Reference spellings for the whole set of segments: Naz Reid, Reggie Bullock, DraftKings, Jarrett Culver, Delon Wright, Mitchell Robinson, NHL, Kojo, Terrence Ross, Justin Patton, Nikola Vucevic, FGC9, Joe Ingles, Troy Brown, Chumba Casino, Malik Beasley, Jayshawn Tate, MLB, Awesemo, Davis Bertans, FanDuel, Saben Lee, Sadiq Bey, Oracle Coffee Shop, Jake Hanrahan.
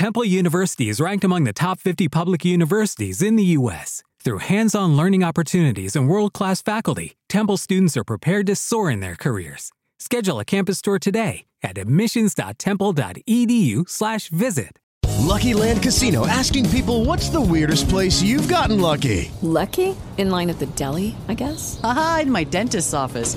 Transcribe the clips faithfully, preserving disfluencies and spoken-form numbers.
Temple University is ranked among the top fifty public universities in the U S Through hands-on learning opportunities and world-class faculty, Temple students are prepared to soar in their careers. Schedule a campus tour today at admissions.temple.edu slash visit. Lucky Land Casino, asking people, what's the weirdest place you've gotten lucky? Lucky? In line at the deli, I guess? Aha, in my dentist's office.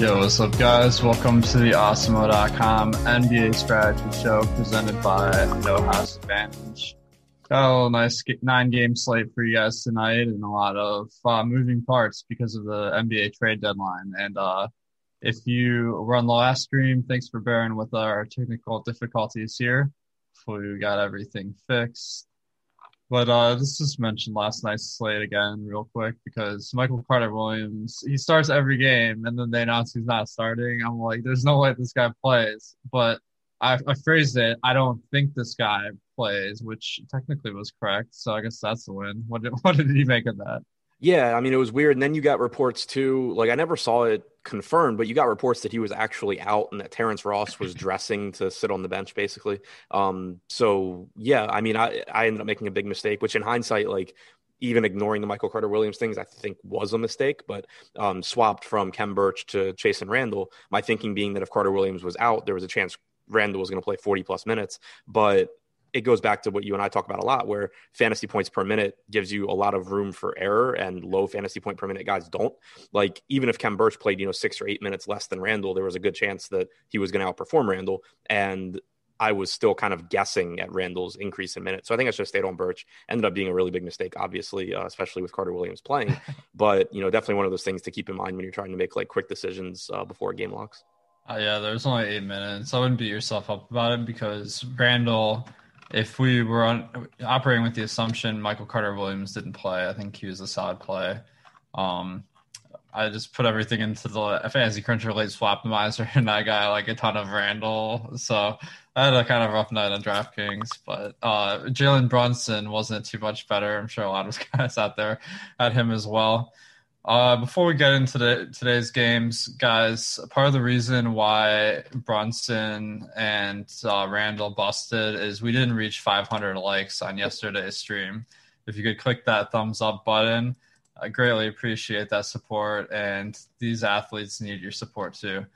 Yo, what's up, guys? Welcome to the Awesemo dot com N B A Strategy Show presented by No House Advantage. Got a little nice nine-game slate for you guys tonight, and a lot of uh, moving parts because of the N B A trade deadline. And uh, if you were on the last stream, thanks for bearing with our technical difficulties here before we got everything fixed. But uh, let's just mention last night's slate again real quick, because Michael Carter-Williams, he starts every game, and then they announce he's not starting. I'm like, there's no way this guy plays. But I, I phrased it, I don't think this guy plays, which technically was correct. So I guess that's the win. What did, what did he make of that? Yeah, I mean, it was weird. And then you got reports, too. Like, I never saw it confirmed, but you got reports that he was actually out and that Terrence Ross was dressing to sit on the bench, basically. Um, so, yeah, I mean, I, I ended up making a big mistake, which in hindsight, like, even ignoring the Michael Carter-Williams things, I think was a mistake, but um, swapped from Kem Birch to Chasson Randle. My thinking being that if Carter-Williams was out, there was a chance Randle was going to play forty-plus minutes, but it goes back to what you and I talk about a lot, where fantasy points per minute gives you a lot of room for error, and low fantasy point per minute guys don't. Like, even if Kem Birch played, you know, six or eight minutes less than Randle, there was a good chance that he was going to outperform Randle. And I was still kind of guessing at Randle's increase in minutes. So I think I should have stayed on Birch. Ended up being a really big mistake, obviously, uh, especially with Carter-Williams playing, but, you know, definitely one of those things to keep in mind when you're trying to make like quick decisions uh, before game locks. Uh, yeah, there's only eight minutes. I wouldn't beat yourself up about it, because Randle, if we were on, operating with the assumption Michael Carter-Williams didn't play, I think he was a solid play. Um, I just put everything into the Fantasy Cruncher late swapimizer, and I got like a ton of Randle. So I had a kind of rough night on DraftKings, but uh, Jalen Brunson wasn't too much better. I'm sure a lot of guys out there had him as well. Uh, before we get into the, today's games, guys, part of the reason why Brunson and uh, Randle busted is we didn't reach five hundred likes on yesterday's stream. If you could click that thumbs up button, I greatly appreciate that support, and these athletes need your support too.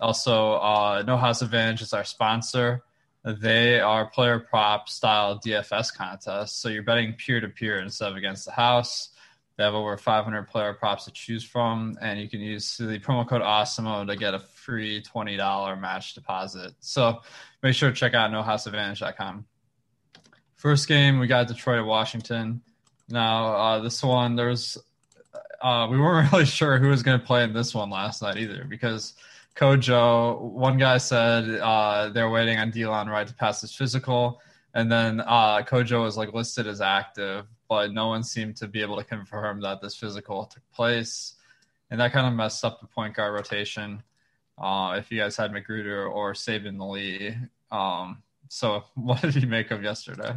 Also, uh, No House Advantage is our sponsor. They are player prop style D F S contests, so you're betting peer-to-peer instead of against the house. They have over five hundred player props to choose from, and you can use the promo code Awesemo to get a free twenty dollars match deposit. So make sure to check out no house advantage dot com. First game, we got Detroit at Washington. Now, uh, this one, there was, uh, we weren't really sure who was going to play in this one last night either, because Kojo, one guy said uh, they're waiting on Delon Wright to pass his physical, and then uh, Kojo was like listed as active, but no one seemed to be able to confirm that this physical took place. And that kind of messed up the point guard rotation. Uh, if you guys had Magruder or Saben Lee. Um, so what did you make of yesterday?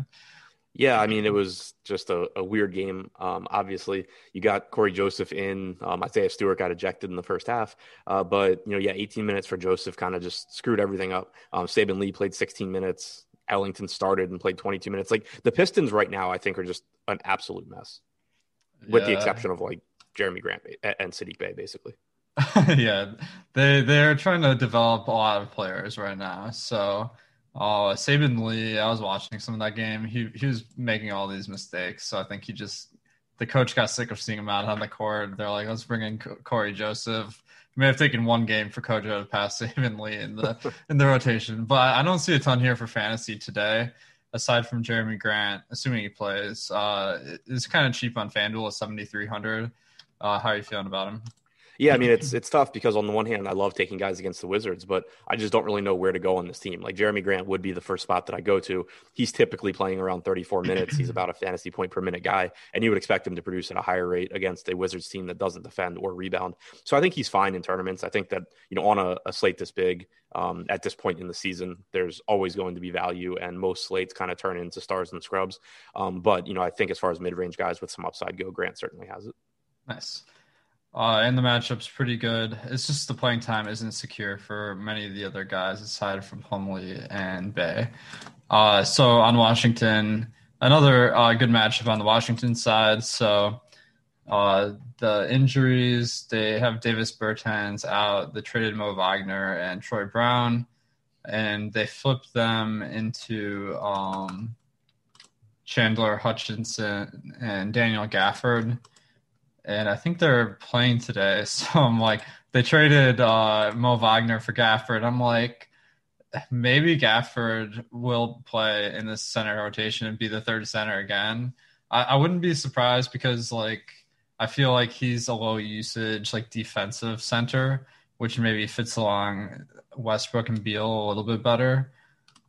Yeah, I mean, it was just a, a weird game. Um, obviously, you got Corey Joseph in. Um, Isaiah Stewart got ejected in the first half. Uh, but, you know, yeah, eighteen minutes for Joseph kind of just screwed everything up. Um, Saben Lee played sixteen minutes. Ellington started and played twenty-two minutes. Like, the Pistons right now, I think, are just an absolute mess. with yeah. the exception of like Jeremy Grant and Sadiq Bey, basically. yeah, they they're trying to develop a lot of players right now. So, uh, Saben Lee, I was watching some of that game. He he was making all these mistakes. So I think he just the coach got sick of seeing him out on the court. They're like, let's bring in Co- Corey Joseph. It may have taken one game for Kojo to pass Saben Lee in the in the rotation, but I don't see a ton here for fantasy today. Aside from Jeremy Grant, assuming he plays, uh, it's kind of cheap on FanDuel at seventy-three hundred. Uh, how are you feeling about him? Yeah, I mean, it's it's tough because on the one hand, I love taking guys against the Wizards, but I just don't really know where to go on this team. Like Jeremy Grant would be the first spot that I go to. He's typically playing around thirty-four minutes. He's about a fantasy point per minute guy, and you would expect him to produce at a higher rate against a Wizards team that doesn't defend or rebound. So I think he's fine in tournaments. I think that, you know, on a, a slate this big, um, at this point in the season, there's always going to be value, and most slates kind of turn into stars and scrubs. Um, but, you know, I think as far as mid-range guys with some upside go, Grant certainly has it. Nice. Uh, and the matchup's pretty good. It's just the playing time isn't secure for many of the other guys aside from Plumlee and Bey. Uh, so on Washington, another uh, good matchup on the Washington side. So uh, the injuries, they have Davis Bertans out. They traded Mo Wagner and Troy Brown, and they flipped them into um, Chandler Hutchinson and Daniel Gafford. And I think they're playing today. So I'm like, they traded uh, Mo Wagner for Gafford. I'm like, maybe Gafford will play in this center rotation and be the third center again. I, I wouldn't be surprised because, like, I feel like he's a low usage, like, defensive center, which maybe fits along Westbrook and Beal a little bit better.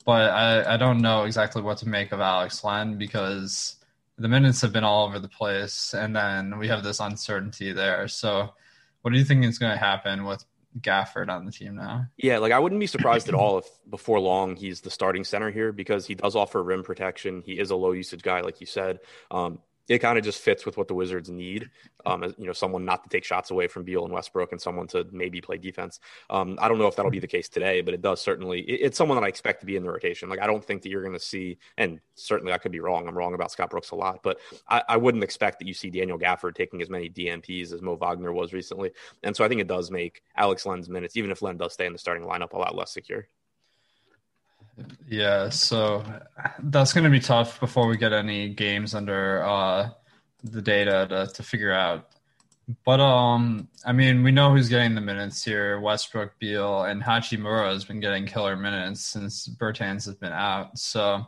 But I, I don't know exactly what to make of Alex Len because the minutes have been all over the place, and then we have this uncertainty there. So what do you think is going to happen with Gafford on the team now? Yeah, like I wouldn't be surprised at all if before long he's the starting center here because he does offer rim protection. He is a low-usage guy, like you said. Um, it kind of just fits with what the Wizards need. Um, you know, someone not to take shots away from Beal and Westbrook and someone to maybe play defense. Um, I don't know if that'll be the case today, but it does certainly, it, it's someone that I expect to be in the rotation. Like, I don't think that you're going to see, and certainly I could be wrong. I'm wrong about Scott Brooks a lot, but I, I wouldn't expect that you see Daniel Gafford taking as many D M Ps as Mo Wagner was recently. And so I think it does make Alex Len's minutes, even if Len does stay in the starting lineup, a lot less secure. Yeah, so that's going to be tough before we get any games under uh, the data to, to figure out. But, um, I mean, we know who's getting the minutes here. Westbrook, Beal, and Hachimura has been getting killer minutes since Bertans has been out. So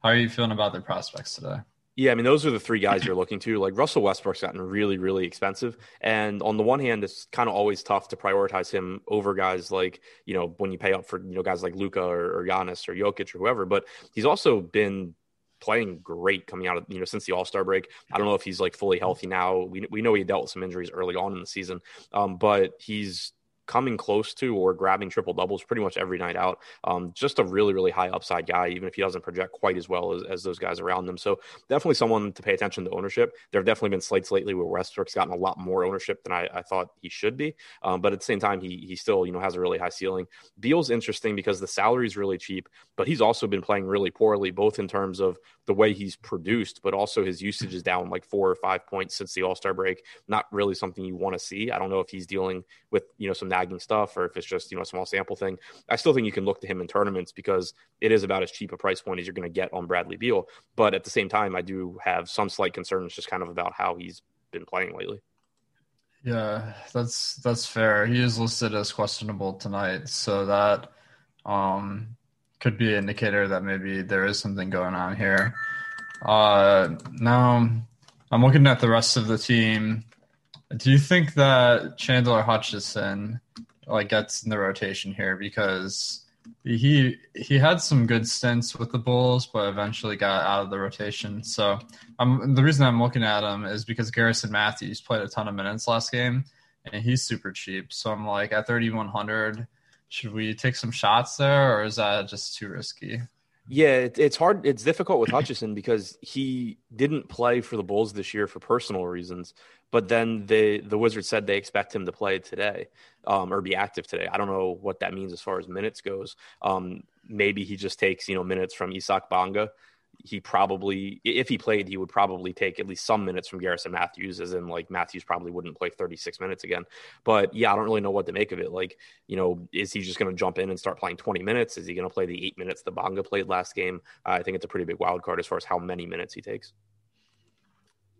how are you feeling about their prospects today? Yeah, I mean, those are the three guys you're looking to. Like, Russell Westbrook's gotten really, really expensive. And on the one hand, it's kind of always tough to prioritize him over guys like, you know, when you pay up for, you know, guys like Luka or, or Giannis or Jokic or whoever. But he's also been playing great coming out of, you know, since the All-Star break. I don't know if he's, like, fully healthy now. We, we know he dealt with some injuries early on in the season. Um, but he's coming close to or grabbing triple doubles pretty much every night out. Um, just a really, really high upside guy, even if he doesn't project quite as well as, as those guys around them. So definitely someone to pay attention to ownership. There have definitely been slates lately where Westbrook's gotten a lot more ownership than I, I thought he should be. Um, but at the same time, he he still, you know, has a really high ceiling. Beal's interesting because the salary is really cheap, but he's also been playing really poorly, both in terms of the way he's produced, but also his usage is down like four or five points since the All-Star break. Not really something you want to see. I don't know if he's dealing with, you know, some nagging stuff or if it's just, you know, a small sample thing. I still think you can look to him in tournaments because it is about as cheap a price point as you're going to get on Bradley Beal. But at the same time, I do have some slight concerns just kind of about how he's been playing lately. Yeah, that's, that's fair. He is listed as questionable tonight. So that um, could be an indicator that maybe there is something going on here. Uh, now I'm looking at the rest of the team. Do you think that Chandler Hutchison like gets in the rotation here because he he had some good stints with the Bulls, but eventually got out of the rotation? So I'm, the reason I'm looking at him is because Garrison Matthews played a ton of minutes last game, and he's super cheap. So I'm like, at thirty-one hundred, should we take some shots there, or is that just too risky? Yeah, it, it's hard. It's difficult with Hutchison because he didn't play for the Bulls this year for personal reasons. But then the the Wizards said they expect him to play today um, or be active today. I don't know what that means as far as minutes goes. Um, maybe he just takes, you know, minutes from Isak Bonga. he probably, if he played, he would probably take at least some minutes from Garrison Matthews, as in like Matthews probably wouldn't play thirty-six minutes again. But yeah, I don't really know what to make of it. Like, you know, is he just going to jump in and start playing twenty minutes? Is he going to play the eight minutes the Bonga played last game? Uh, I think it's a pretty big wild card as far as how many minutes he takes.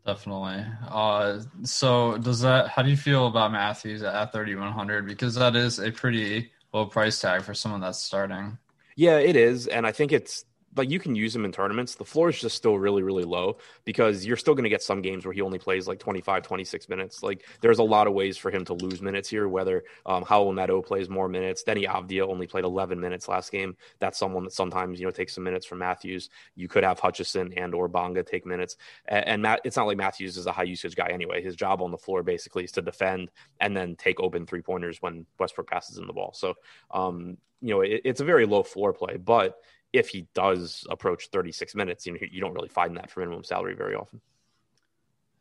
Definitely. Uh, so does that, how do you feel about Matthews at thirty-one hundred? Because that is a pretty low price tag for someone that's starting. Yeah, it is. And I think it's, like, you can use him in tournaments. The floor is just still really, really low because you're still going to get some games where he only plays like twenty-five, twenty-six minutes. Like, there's a lot of ways for him to lose minutes here, whether um, Howell Neto plays more minutes. Denny Avdia only played eleven minutes last game. That's someone that sometimes, you know, takes some minutes from Matthews. You could have Hutchison and or Bonga take minutes. And, and Matt, it's not like Matthews is a high usage guy anyway. His job on the floor basically is to defend and then take open three pointers when Westbrook passes him the ball. So, um, you know, it, it's a very low floor play, but if he does approach thirty-six minutes, you know, you don't really find that for minimum salary very often.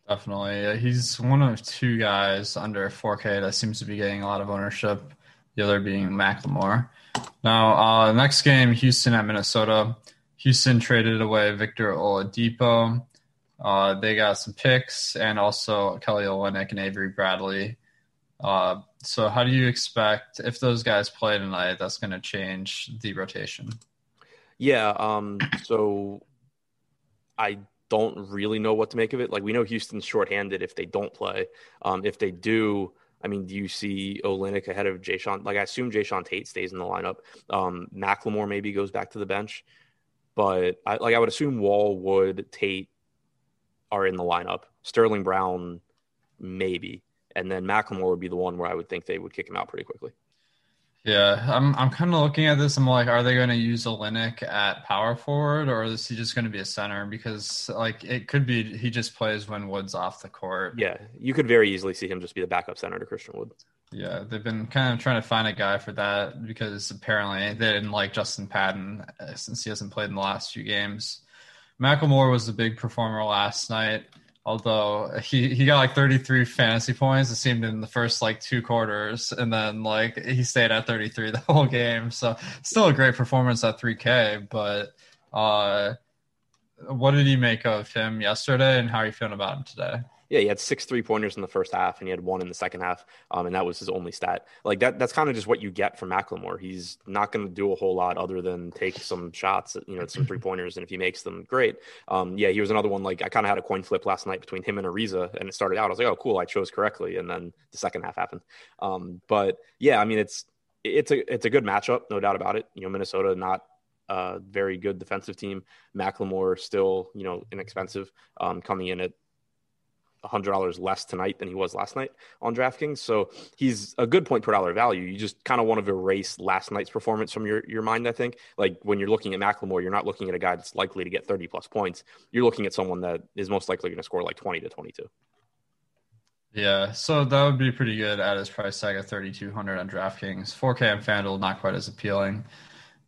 Definitely. He's one of two guys under four K that seems to be getting a lot of ownership, the other being McLemore. Now, uh, next game, Houston at Minnesota. Houston traded away Victor Oladipo. Uh, they got some picks and also Kelly Olynyk and Avery Bradley. Uh, so how do you expect, if those guys play tonight, that's going to change the rotation? Yeah, um, so I don't really know what to make of it. Like, we know Houston's shorthanded if they don't play. Um, if they do, I mean, do you see Olynyk ahead of Jayshawn? Like, I assume Jayshawn Tate stays in the lineup. Um, McLemore maybe goes back to the bench. But, I, like, I would assume Wall, Wood, Tate are in the lineup. Sterling Brown, maybe. And then McLemore would be the one where I would think they would kick him out pretty quickly. Yeah, I'm I'm kind of looking at this. I'm like, are they going to use Olynyk at power forward, or is he just going to be a center? Because, like, it could be he just plays when Wood's off the court. Yeah, you could very easily see him just be the backup center to Christian Wood. Yeah, they've been kind of trying to find a guy for that because apparently they didn't like Justin Patton since he hasn't played in the last few games. McLemore was the big performer last night, although he, he got like thirty-three fantasy points, it seemed, in the first like two quarters. And then like he stayed at thirty-three the whole game. So still a great performance at three K. But uh, what did you make of him yesterday and how are you feeling about him today? Yeah, he had six three-pointers in the first half, and he had one in the second half, um, and that was his only stat. Like, that that's kind of just what you get from McLemore. He's not going to do a whole lot other than take some shots, you know, some three-pointers, and if he makes them, great. Um, yeah, he was another one. Like, I kind of had a coin flip last night between him and Ariza, and it started out, I was like, oh, cool, I chose correctly, and then the second half happened. Um, but, yeah, I mean, it's it's a it's a good matchup, no doubt about it. You know, Minnesota not a uh, very good defensive team. McLemore still, you know, inexpensive, um, coming in at one hundred dollars less tonight than he was last night on DraftKings. So he's a good point per dollar value. You just kind of want to erase last night's performance from your, your mind, I think. Like, when you're looking at McLemore, you're not looking at a guy that's likely to get thirty plus points. You're looking at someone that is most likely going to score like twenty to twenty-two. Yeah, so that would be pretty good at his price tag at thirty-two hundred on DraftKings. four K on FanDuel, not quite as appealing.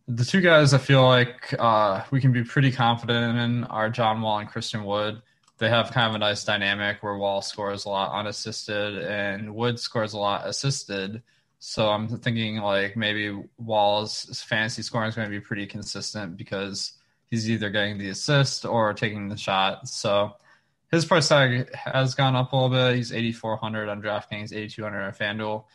The two guys I feel like uh, we can be pretty confident in are John Wall and Christian Wood. They have kind of a nice dynamic where Wall scores a lot unassisted and Wood scores a lot assisted. So I'm thinking like maybe Wall's fantasy scoring is going to be pretty consistent because he's either getting the assist or taking the shot. So his price tag has gone up a little bit. He's eighty-four hundred on DraftKings, eighty-two hundred on FanDuel.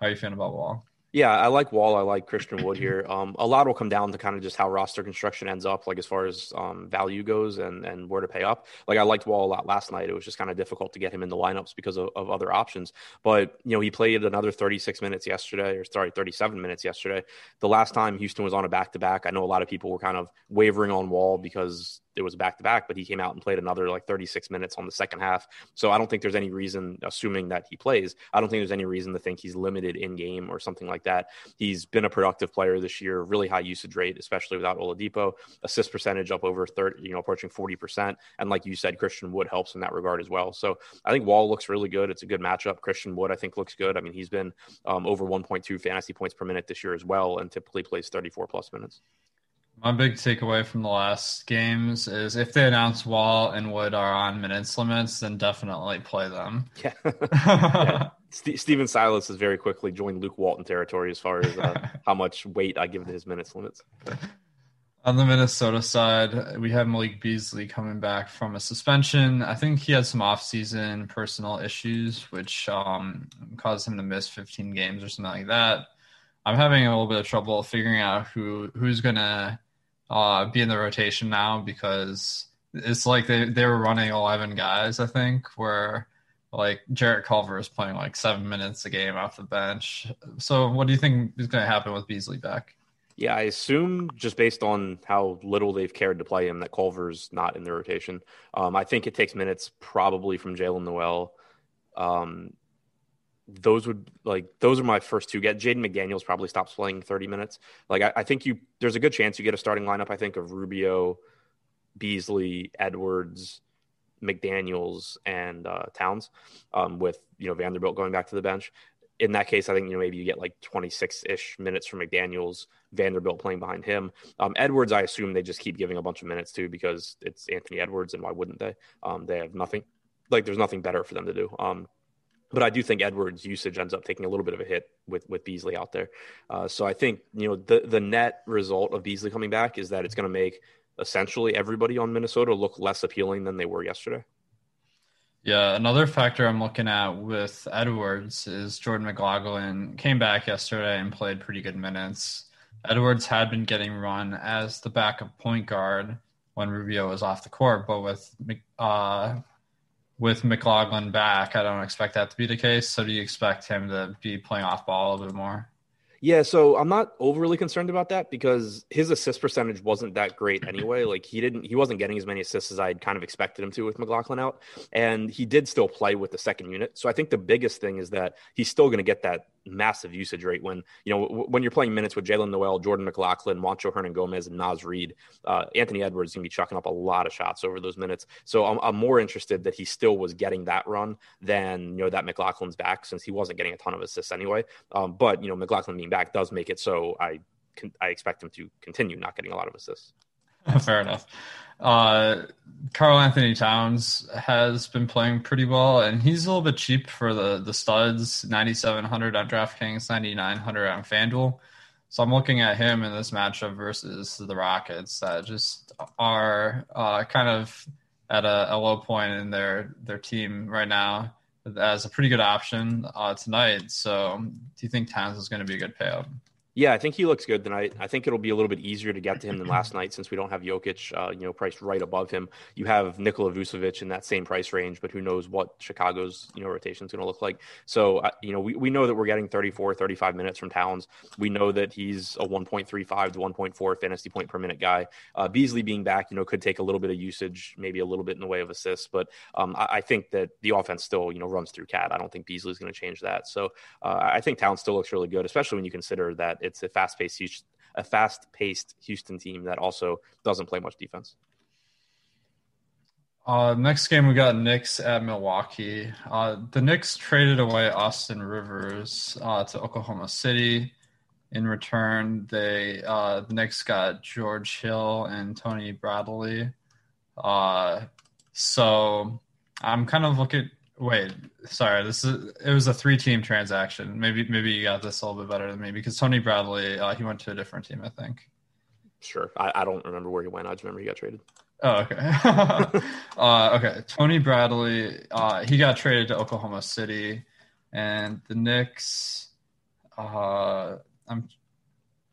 How are you feeling about Wall? Yeah, I like Wall. I like Christian Wood here. Um, a lot will come down to kind of just how roster construction ends up, like as far as um, value goes and, and where to pay up. Like, I liked Wall a lot last night. It was just kind of difficult to get him in the lineups because of, of other options. But, you know, he played another thirty-six minutes yesterday, or sorry, thirty-seven minutes yesterday. The last time Houston was on a back-to-back, I know a lot of people were kind of wavering on Wall because it was back-to-back, but he came out and played another like thirty-six minutes on the second half. So I don't think there's any reason, assuming that he plays, I don't think there's any reason to think he's limited in game or something like that. He's been a productive player this year, really high usage rate, especially without Oladipo, assist percentage up over thirty, you know, approaching forty percent. And like you said, Christian Wood helps in that regard as well. So I think Wall looks really good. It's a good matchup. Christian Wood, I think, looks good. I mean, he's been um, over one point two fantasy points per minute this year as well, and typically plays thirty-four plus minutes. My big takeaway from the last games is if they announce Wall and Wood are on minutes limits, then definitely play them. Yeah. yeah. St- Steven Silas has very quickly joined Luke Walton territory as far as uh, how much weight I give to his minutes limits. On the Minnesota side, we have Malik Beasley coming back from a suspension. I think he had some off-season personal issues, which um, caused him to miss fifteen games or something like that. I'm having a little bit of trouble figuring out who who's going to uh, be in the rotation now, because it's like they, they were running eleven guys, I think, where like Jarrett Culver is playing like seven minutes a game off the bench. So what do you think is going to happen with Beasley back? Yeah, I assume just based on how little they've cared to play him that Culver's not in the rotation. Um, I think it takes minutes probably from Jalen Noel. Um, those would like those are my first two. Get Jaden McDaniels probably stops playing thirty minutes. Like I, I think you there's a good chance you get a starting lineup. I think of Rubio, Beasley, Edwards, McDaniels, and uh, Towns, um, with you know Vanderbilt going back to the bench. In that case, I think, you know, maybe you get like twenty-six-ish minutes from McDaniels, Vanderbilt playing behind him. Um, Edwards, I assume they just keep giving a bunch of minutes to, because it's Anthony Edwards, and why wouldn't they? Um, they have nothing. Like, there's nothing better for them to do. Um, but I do think Edwards' usage ends up taking a little bit of a hit with, with Beasley out there. Uh, so I think, you know, the, the net result of Beasley coming back is that it's going to make essentially everybody on Minnesota look less appealing than they were yesterday. Yeah, another factor I'm looking at with Edwards is Jordan McLaughlin came back yesterday and played pretty good minutes. Edwards had been getting run as the backup point guard when Rubio was off the court, but with uh, with McLaughlin back, I don't expect that to be the case. So do you expect him to be playing off ball a little bit more? Yeah, so I'm not overly concerned about that, because his assist percentage wasn't that great anyway. Like he didn't, he wasn't getting as many assists as I had kind of expected him to with McLaughlin out, and he did still play with the second unit. So I think the biggest thing is that he's still going to get that massive usage rate when, you know, w- when you're playing minutes with Jalen Noel, Jordan McLaughlin, Moncho Hernan-Gomez, and Naz Reid. Uh, Anthony Edwards is going to be chucking up a lot of shots over those minutes. So I'm, I'm more interested that he still was getting that run than, you know, that McLaughlin's back, since he wasn't getting a ton of assists anyway. Um, but, you know, McLaughlin being back does make it so I can, I expect him to continue not getting a lot of assists. Fair enough. Uh, Karl-Anthony Towns has been playing pretty well, and he's a little bit cheap for the, the studs, ninety-seven hundred on DraftKings, ninety-nine hundred on FanDuel. So I'm looking at him in this matchup versus the Rockets that just are uh, kind of at a, a low point in their, their team right now as a pretty good option uh, tonight. So do you think Towns is going to be a good payout? Yeah, I think he looks good tonight. I think it'll be a little bit easier to get to him than last night, since we don't have Jokic, uh, you know, priced right above him. You have Nikola Vucevic in that same price range, but who knows what Chicago's, you know, rotation is going to look like. So, uh, you know, we, we know that we're getting thirty-four, thirty-five minutes from Towns. We know that he's a one point three five to one point four fantasy point per minute guy. Uh, Beasley being back, you know, could take a little bit of usage, maybe a little bit in the way of assists, but um, I, I think that the offense still, you know, runs through Cat. I don't think Beasley's going to change that. So uh, I think Towns still looks really good, especially when you consider that it's a fast-paced, a fast-paced Houston team that also doesn't play much defense. Uh, next game, we got Knicks at Milwaukee. Uh, the Knicks traded away Austin Rivers uh, to Oklahoma City. In return, they uh, the Knicks got George Hill and Tony Bradley. Uh, so I'm kind of looking. Wait, sorry. This is it was a three-team transaction. Maybe maybe you got this a little bit better than me, because Tony Bradley uh, he went to a different team, I think. Sure, I, I don't remember where he went. I just remember he got traded. Oh, okay. uh, okay, Tony Bradley uh, he got traded to Oklahoma City, and the Knicks. Uh, I'm.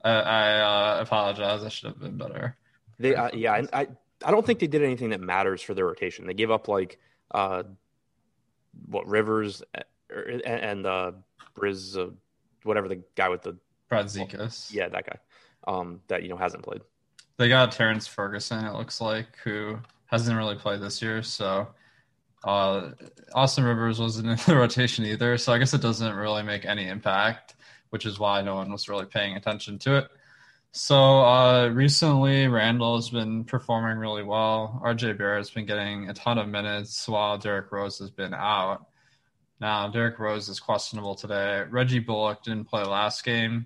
I, I uh, apologize. I should have been better. They uh, yeah, I, I I don't think they did anything that matters for their rotation. They gave up like. Uh, What Rivers and uh, Briz, uh, whatever the guy with the Bradzikas, yeah, that guy, um, that you know hasn't played. They got Terrence Ferguson, it looks like, who hasn't really played this year. So uh, Austin Rivers wasn't in the rotation either. So I guess it doesn't really make any impact, which is why no one was really paying attention to it. So uh, recently, Randle has been performing really well. R J Barrett has been getting a ton of minutes while Derrick Rose has been out. Now, Derrick Rose is questionable today. Reggie Bullock didn't play last game.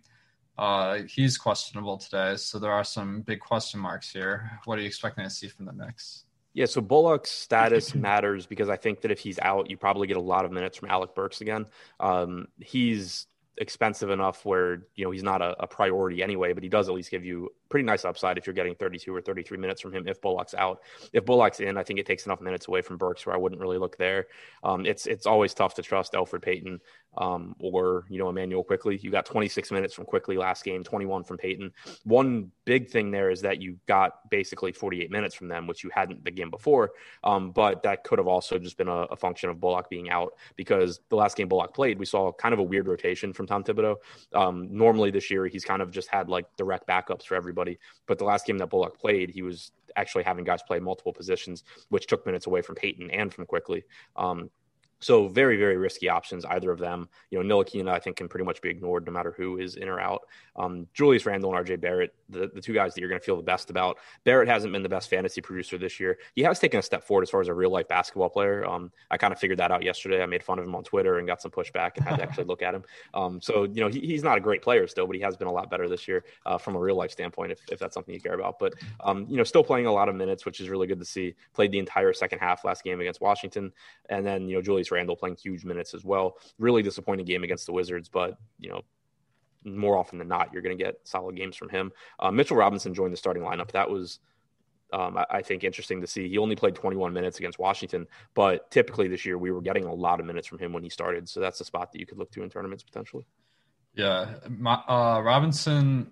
Uh, he's questionable today, so there are some big question marks here. What are you expecting to see from the Knicks? Yeah, so Bullock's status matters, because I think that if he's out, you probably get a lot of minutes from Alec Burks again. Um, he's... expensive enough where, you know, he's not a, a priority anyway, but he does at least give you pretty nice upside if you're getting thirty-two or thirty-three minutes from him if Bullock's out. If Bullock's in, I think it takes enough minutes away from Burks where I wouldn't really look there. Um, it's it's always tough to trust Elfrid Payton um, or, you know, Immanuel Quickley. You got twenty-six minutes from Quickley last game, twenty-one from Payton. One big thing there is that you got basically forty-eight minutes from them, which you hadn't the game before. Um, but that could have also just been a, a function of Bullock being out, because the last game Bullock played, we saw kind of a weird rotation from Tom Thibodeau. Um, normally this year, he's kind of just had like direct backups for everybody. But the last game that Bullock played, he was actually having guys play multiple positions, which took minutes away from Payton and from Quickley. Um, So very, very risky options, either of them. You know, Ntilikina, I think, can pretty much be ignored no matter who is in or out. Um, Julius Randle and R J Barrett, the, the two guys that you're going to feel the best about. Barrett hasn't been the best fantasy producer this year. He has taken a step forward as far as a real-life basketball player. Um, I kind of figured that out yesterday. I made fun of him on Twitter and got some pushback and had to actually look at him. Um, so, you know, he, he's not a great player still, but he has been a lot better this year uh, from a real-life standpoint, if, if that's something you care about. But, um, you know, still playing a lot of minutes, which is really good to see. Played the entire second half last game against Washington. And then, you know, Julius Randle playing huge minutes as well. Really disappointing game against the Wizards, but you know, more often than not, you're going to get solid games from him. Uh, Mitchell Robinson joined the starting lineup. That was, um, I, I think, interesting to see. He only played twenty-one minutes against Washington, but typically this year we were getting a lot of minutes from him when he started. So that's a spot that you could look to in tournaments potentially. Yeah, my, uh, Robinson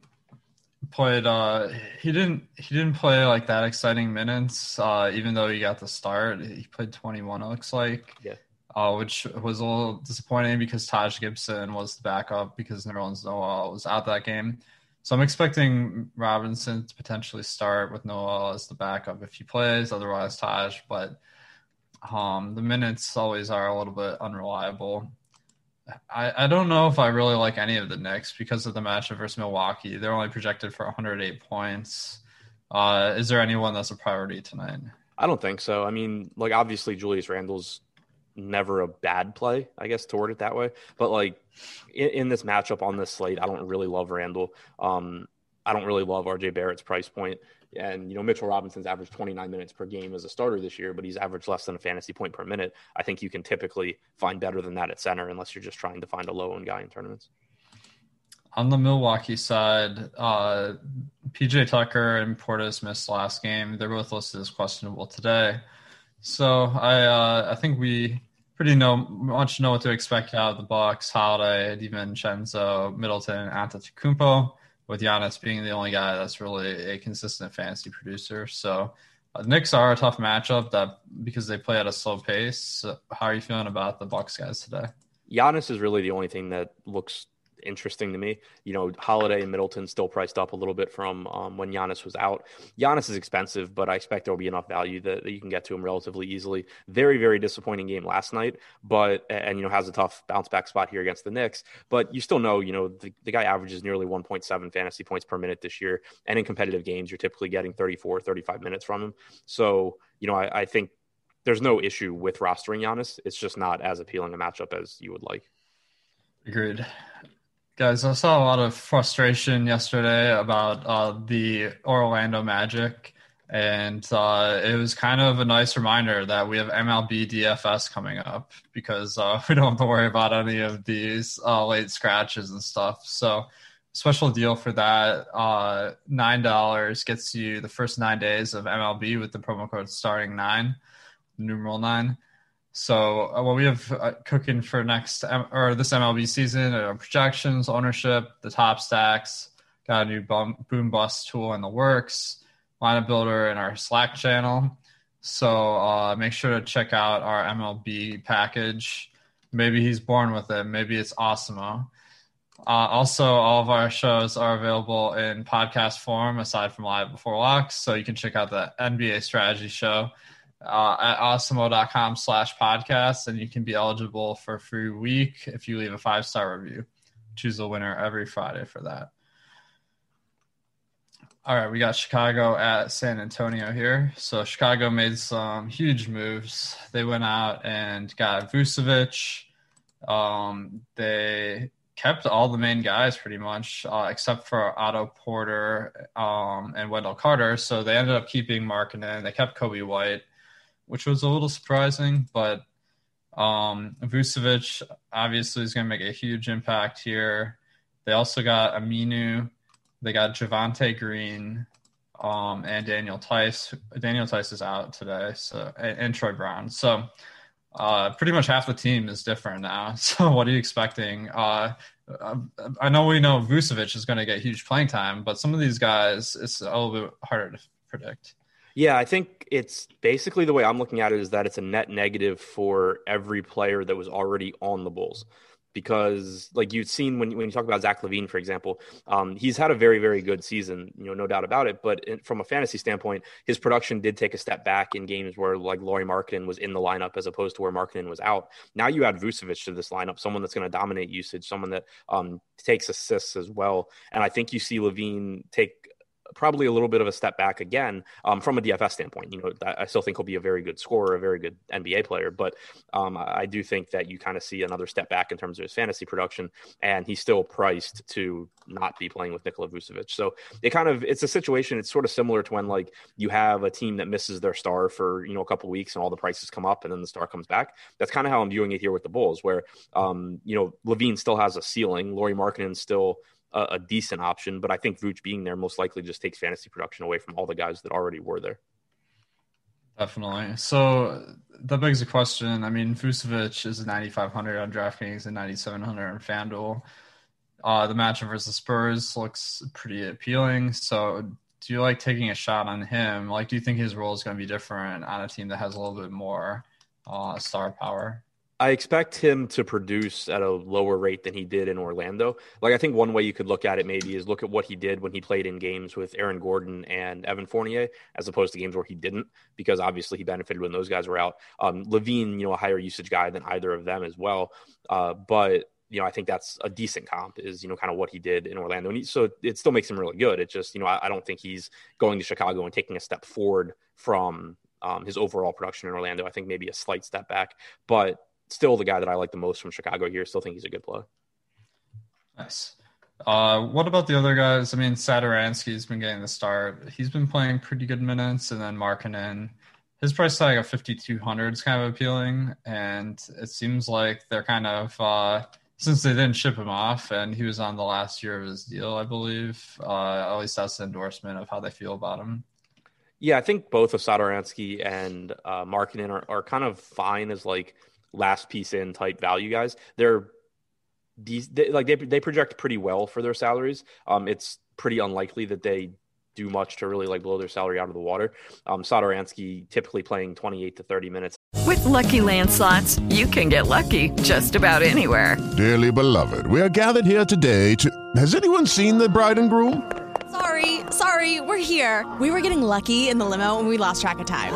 played. Uh, he didn't. He didn't play like that exciting minutes, uh, even though he got the start. He played twenty-one. It looks like. Yeah. Uh, which was a little disappointing because Taj Gibson was the backup because Nerlens Noel was out that game. So I'm expecting Robinson to potentially start with Noel as the backup if he plays, otherwise Taj. But um, the minutes always are a little bit unreliable. I, I don't know if I really like any of the Knicks because of the matchup versus Milwaukee. They're only projected for one hundred eight points. Uh, is there anyone that's a priority tonight? I don't think so. I mean, like obviously Julius Randle's never a bad play, I guess, to word it that way. But like in, in this matchup on this slate, I don't really love Randle. Um, I don't really love R J Barrett's price point. And, you know, Mitchell Robinson's averaged twenty-nine minutes per game as a starter this year, but he's averaged less than a fantasy point per minute. I think you can typically find better than that at center unless you're just trying to find a low-owned guy in tournaments. On the Milwaukee side, uh, P J Tucker and Portis missed last game. They're both listed as questionable today. So I uh, I think we pretty know much know what to expect out of the Bucks. Holiday, DiVincenzo, Middleton, and Antetokounmpo, with Giannis being the only guy that's really a consistent fantasy producer. So uh, the Knicks are a tough matchup that because they play at a slow pace. So how are you feeling about the Bucks guys today? Giannis is really the only thing that looks interesting to me. You know, Holiday and Middleton still priced up a little bit from um, when Giannis was out. Giannis is expensive, but I expect there will be enough value that, that you can get to him relatively easily. Very, very disappointing game last night, but, and, you know, has a tough bounce back spot here against the Knicks, but you still know, you know, the, the guy averages nearly one point seven fantasy points per minute this year. And in competitive games, you're typically getting thirty-four, thirty-five minutes from him. So, you know, I, I think there's no issue with rostering Giannis. It's just not as appealing a matchup as you would like. Agreed. Guys, I saw a lot of frustration yesterday about uh, the Orlando Magic, and uh, it was kind of a nice reminder that we have M L B D F S coming up because uh, we don't have to worry about any of these uh, late scratches and stuff. So special deal for that, uh, nine dollars gets you the first nine days of M L B with the promo code starting nine, numeral nine. So uh, what we have uh, cooking for next um, or this M L B season are projections, ownership, the top stacks, got a new bum, boom bust tool in the works, lineup builder in our Slack channel. So uh, make sure to check out our M L B package. Maybe he's born with it. Maybe it's Awesemo. Uh, also, all of our shows are available in podcast form aside from Live Before Locks. So you can check out the N B A strategy show Uh, at awesemo.com slash podcast, and you can be eligible for a free week if you leave a five-star review. Choose the winner every Friday for that. All right, we got Chicago at San Antonio here. So Chicago made some huge moves. They went out and got Vucevic. Um, they kept all the main guys pretty much, uh, except for Otto Porter um, and Wendell Carter. So they ended up keeping Markkanen. They kept Kobe White, which was a little surprising, but um, Vucevic obviously is going to make a huge impact here. They also got Aminu They got Javonte Green um, and Daniel Tice. Daniel Tice is out today, so and, and Troy Brown. So uh, pretty much half the team is different now. So what are you expecting? Uh, I know we know Vucevic is going to get huge playing time, but some of these guys, it's a little bit harder to predict. Yeah, I think it's basically the way I'm looking at it is that it's a net negative for every player that was already on the Bulls. Because like you've seen when, when you talk about Zach LaVine, for example, um, he's had a very, very good season, you know, no doubt about it. But in, from a fantasy standpoint, his production did take a step back in games where like Lauri Markkanen was in the lineup as opposed to where Markkanen was out. Now you add Vucevic to this lineup, someone that's going to dominate usage, someone that um, takes assists as well. And I think you see LaVine take probably a little bit of a step back again um, from a D F S standpoint. You know, I still think he'll be a very good scorer, a very good N B A player, but um, I do think that you kind of see another step back in terms of his fantasy production, and he's still priced to not be playing with Nikola Vucevic. So it kind of, it's a situation, it's sort of similar to when like you have a team that misses their star for, you know, a couple of weeks and all the prices come up and then the star comes back. That's kind of how I'm viewing it here with the Bulls, where, um, you know, LaVine still has a ceiling. Lauri Markkanen still A, a decent option, but I think Vooch being there most likely just takes fantasy production away from all the guys that already were there. Definitely. So that begs the question. I mean, Vucevic is ninety-five hundred on DraftKings and ninety-seven hundred on FanDuel. Uh, the matchup versus Spurs looks pretty appealing. So do you like taking a shot on him? Like, do you think his role is going to be different on a team that has a little bit more uh, star power? I expect him to produce at a lower rate than he did in Orlando. Like, I think one way you could look at it maybe is look at what he did when he played in games with Aaron Gordon and Evan Fournier, as opposed to games where he didn't, because obviously he benefited when those guys were out. Um, LaVine, you know, a higher usage guy than either of them as well. Uh, but you know, I think that's a decent comp is, you know, kind of what he did in Orlando. And he, so it still makes him really good. It just, you know, I, I don't think he's going to Chicago and taking a step forward from um, his overall production in Orlando. I think maybe a slight step back, but still the guy that I like the most from Chicago here. Still think he's a good play. Nice. Uh, what about the other guys? I mean, Satoransky's been getting the start. He's been playing pretty good minutes. And then Markkanen, his price tag of fifty-two hundred is kind of appealing. And it seems like they're kind of, uh, since they didn't ship him off and he was on the last year of his deal, I believe, uh, at least that's the endorsement of how they feel about him. Yeah, I think both of Satoransky and uh, Markkanen are, are kind of fine as like last piece in type value guys. They're they, like they they project pretty well for their salaries. Um, it's pretty unlikely that they do much to really like blow their salary out of the water. Um, Satoransky typically playing twenty-eight to thirty minutes. With Lucky Land Slots, you can get lucky just about anywhere. Dearly beloved, we are gathered here today to. Has anyone seen the bride and groom? Sorry, sorry, we're here. We were getting lucky in the limo and we lost track of time.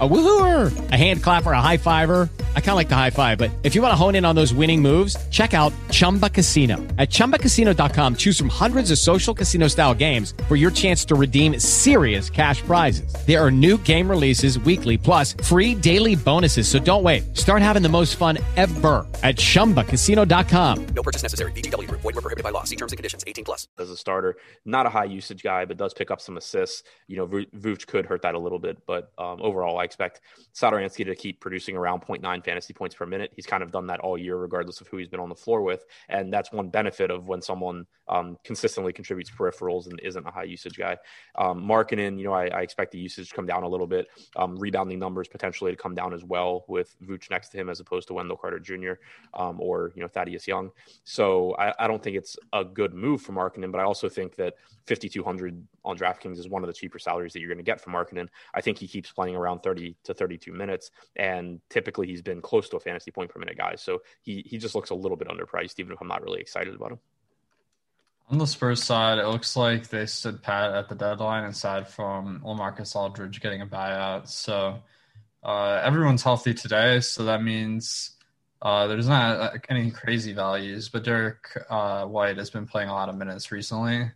A woohooer, a hand clapper, a high fiver. I kind of like the high five, but if you want to hone in on those winning moves, check out Chumba Casino. At chumba casino dot com, choose from hundreds of social casino style games for your chance to redeem serious cash prizes. There are new game releases weekly, plus free daily bonuses. So don't wait. Start having the most fun ever at chumba casino dot com. No purchase necessary. V G W Group. Void where prohibited by law. See terms and conditions. eighteen plus. As a starter, not a high usage guy, but does pick up some assists. You know, Vooch could hurt that a little bit, but um, overall, I I expect Satoransky to keep producing around zero point nine fantasy points per minute. He's kind of done that all year, regardless of who he's been on the floor with. And that's one benefit of when someone um, consistently contributes peripherals and isn't a high usage guy. Um, Markkanen, you know, I, I expect the usage to come down a little bit. Um, rebounding numbers potentially to come down as well with Vooch next to him, as opposed to Wendell Carter Junior Um, or, you know, Thaddeus Young. So I, I don't think it's a good move for Markkanen, but I also think that fifty-two hundred on DraftKings is one of the cheaper salaries that you're going to get from Markkanen. I think he keeps playing around thirty to thirty-two minutes, and typically he's been close to a fantasy point per minute guy, so he he just looks a little bit underpriced, even if I'm not really excited about him. On the Spurs side, it looks like they stood pat at the deadline, aside from LaMarcus Aldridge getting a buyout. So uh, everyone's healthy today, so that means uh, there's not uh, any crazy values, but Derek uh, White has been playing a lot of minutes recently.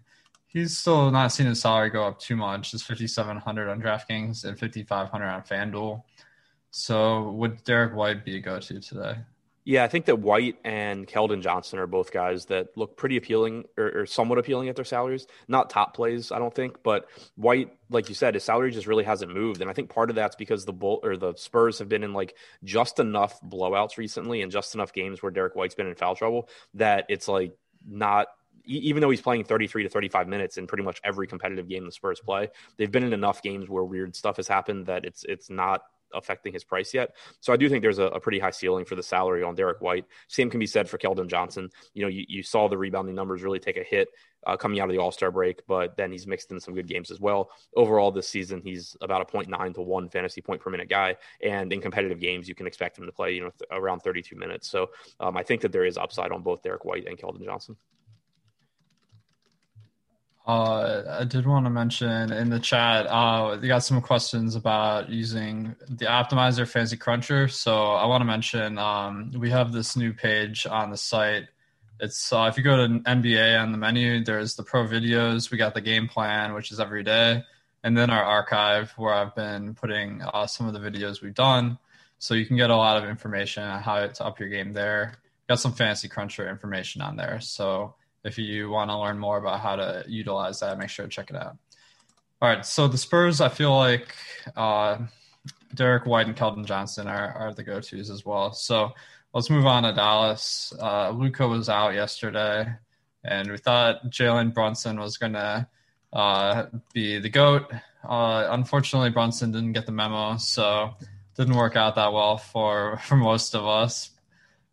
He's still not seen his salary go up too much. It's fifty-seven hundred on DraftKings and fifty-five hundred on FanDuel. So would Derek White be a go-to today? Yeah, I think that White and Keldon Johnson are both guys that look pretty appealing or, or somewhat appealing at their salaries. Not top plays, I don't think, but White, like you said, his salary just really hasn't moved. And I think part of that's because the Bull or the Spurs have been in like just enough blowouts recently and just enough games where Derek White's been in foul trouble that it's like not, even though he's playing thirty-three to thirty-five minutes in pretty much every competitive game the Spurs play, they've been in enough games where weird stuff has happened that it's it's not affecting his price yet. So I do think there's a, a pretty high ceiling for the salary on Derek White. Same can be said for Keldon Johnson. You know, you, you saw the rebounding numbers really take a hit uh, coming out of the All-Star break, but then he's mixed in some good games as well. Overall this season, he's about a zero point nine to one fantasy point per minute guy. And in competitive games, you can expect him to play, you know, th- around thirty-two minutes. So um, I think that there is upside on both Derek White and Keldon Johnson. Uh, I did want to mention in the chat, uh, we got some questions about using the Optimizer Fantasy Cruncher. So I want to mention um, we have this new page on the site. It's uh, if you go to N B A on the menu, there's the pro videos. We got the game plan, which is every day, and then our archive where I've been putting uh, some of the videos we've done. So you can get a lot of information on how to up your game there. Got some Fantasy Cruncher information on there. So if you want to learn more about how to utilize that, make sure to check it out. All right, so the Spurs, I feel like uh, Derek White and Keldon Johnson are, are the go-tos as well. So let's move on to Dallas. Uh, Luka was out yesterday, and we thought Jalen Brunson was going to uh, be the GOAT. Uh, unfortunately, Brunson didn't get the memo, so didn't work out that well for, for most of us.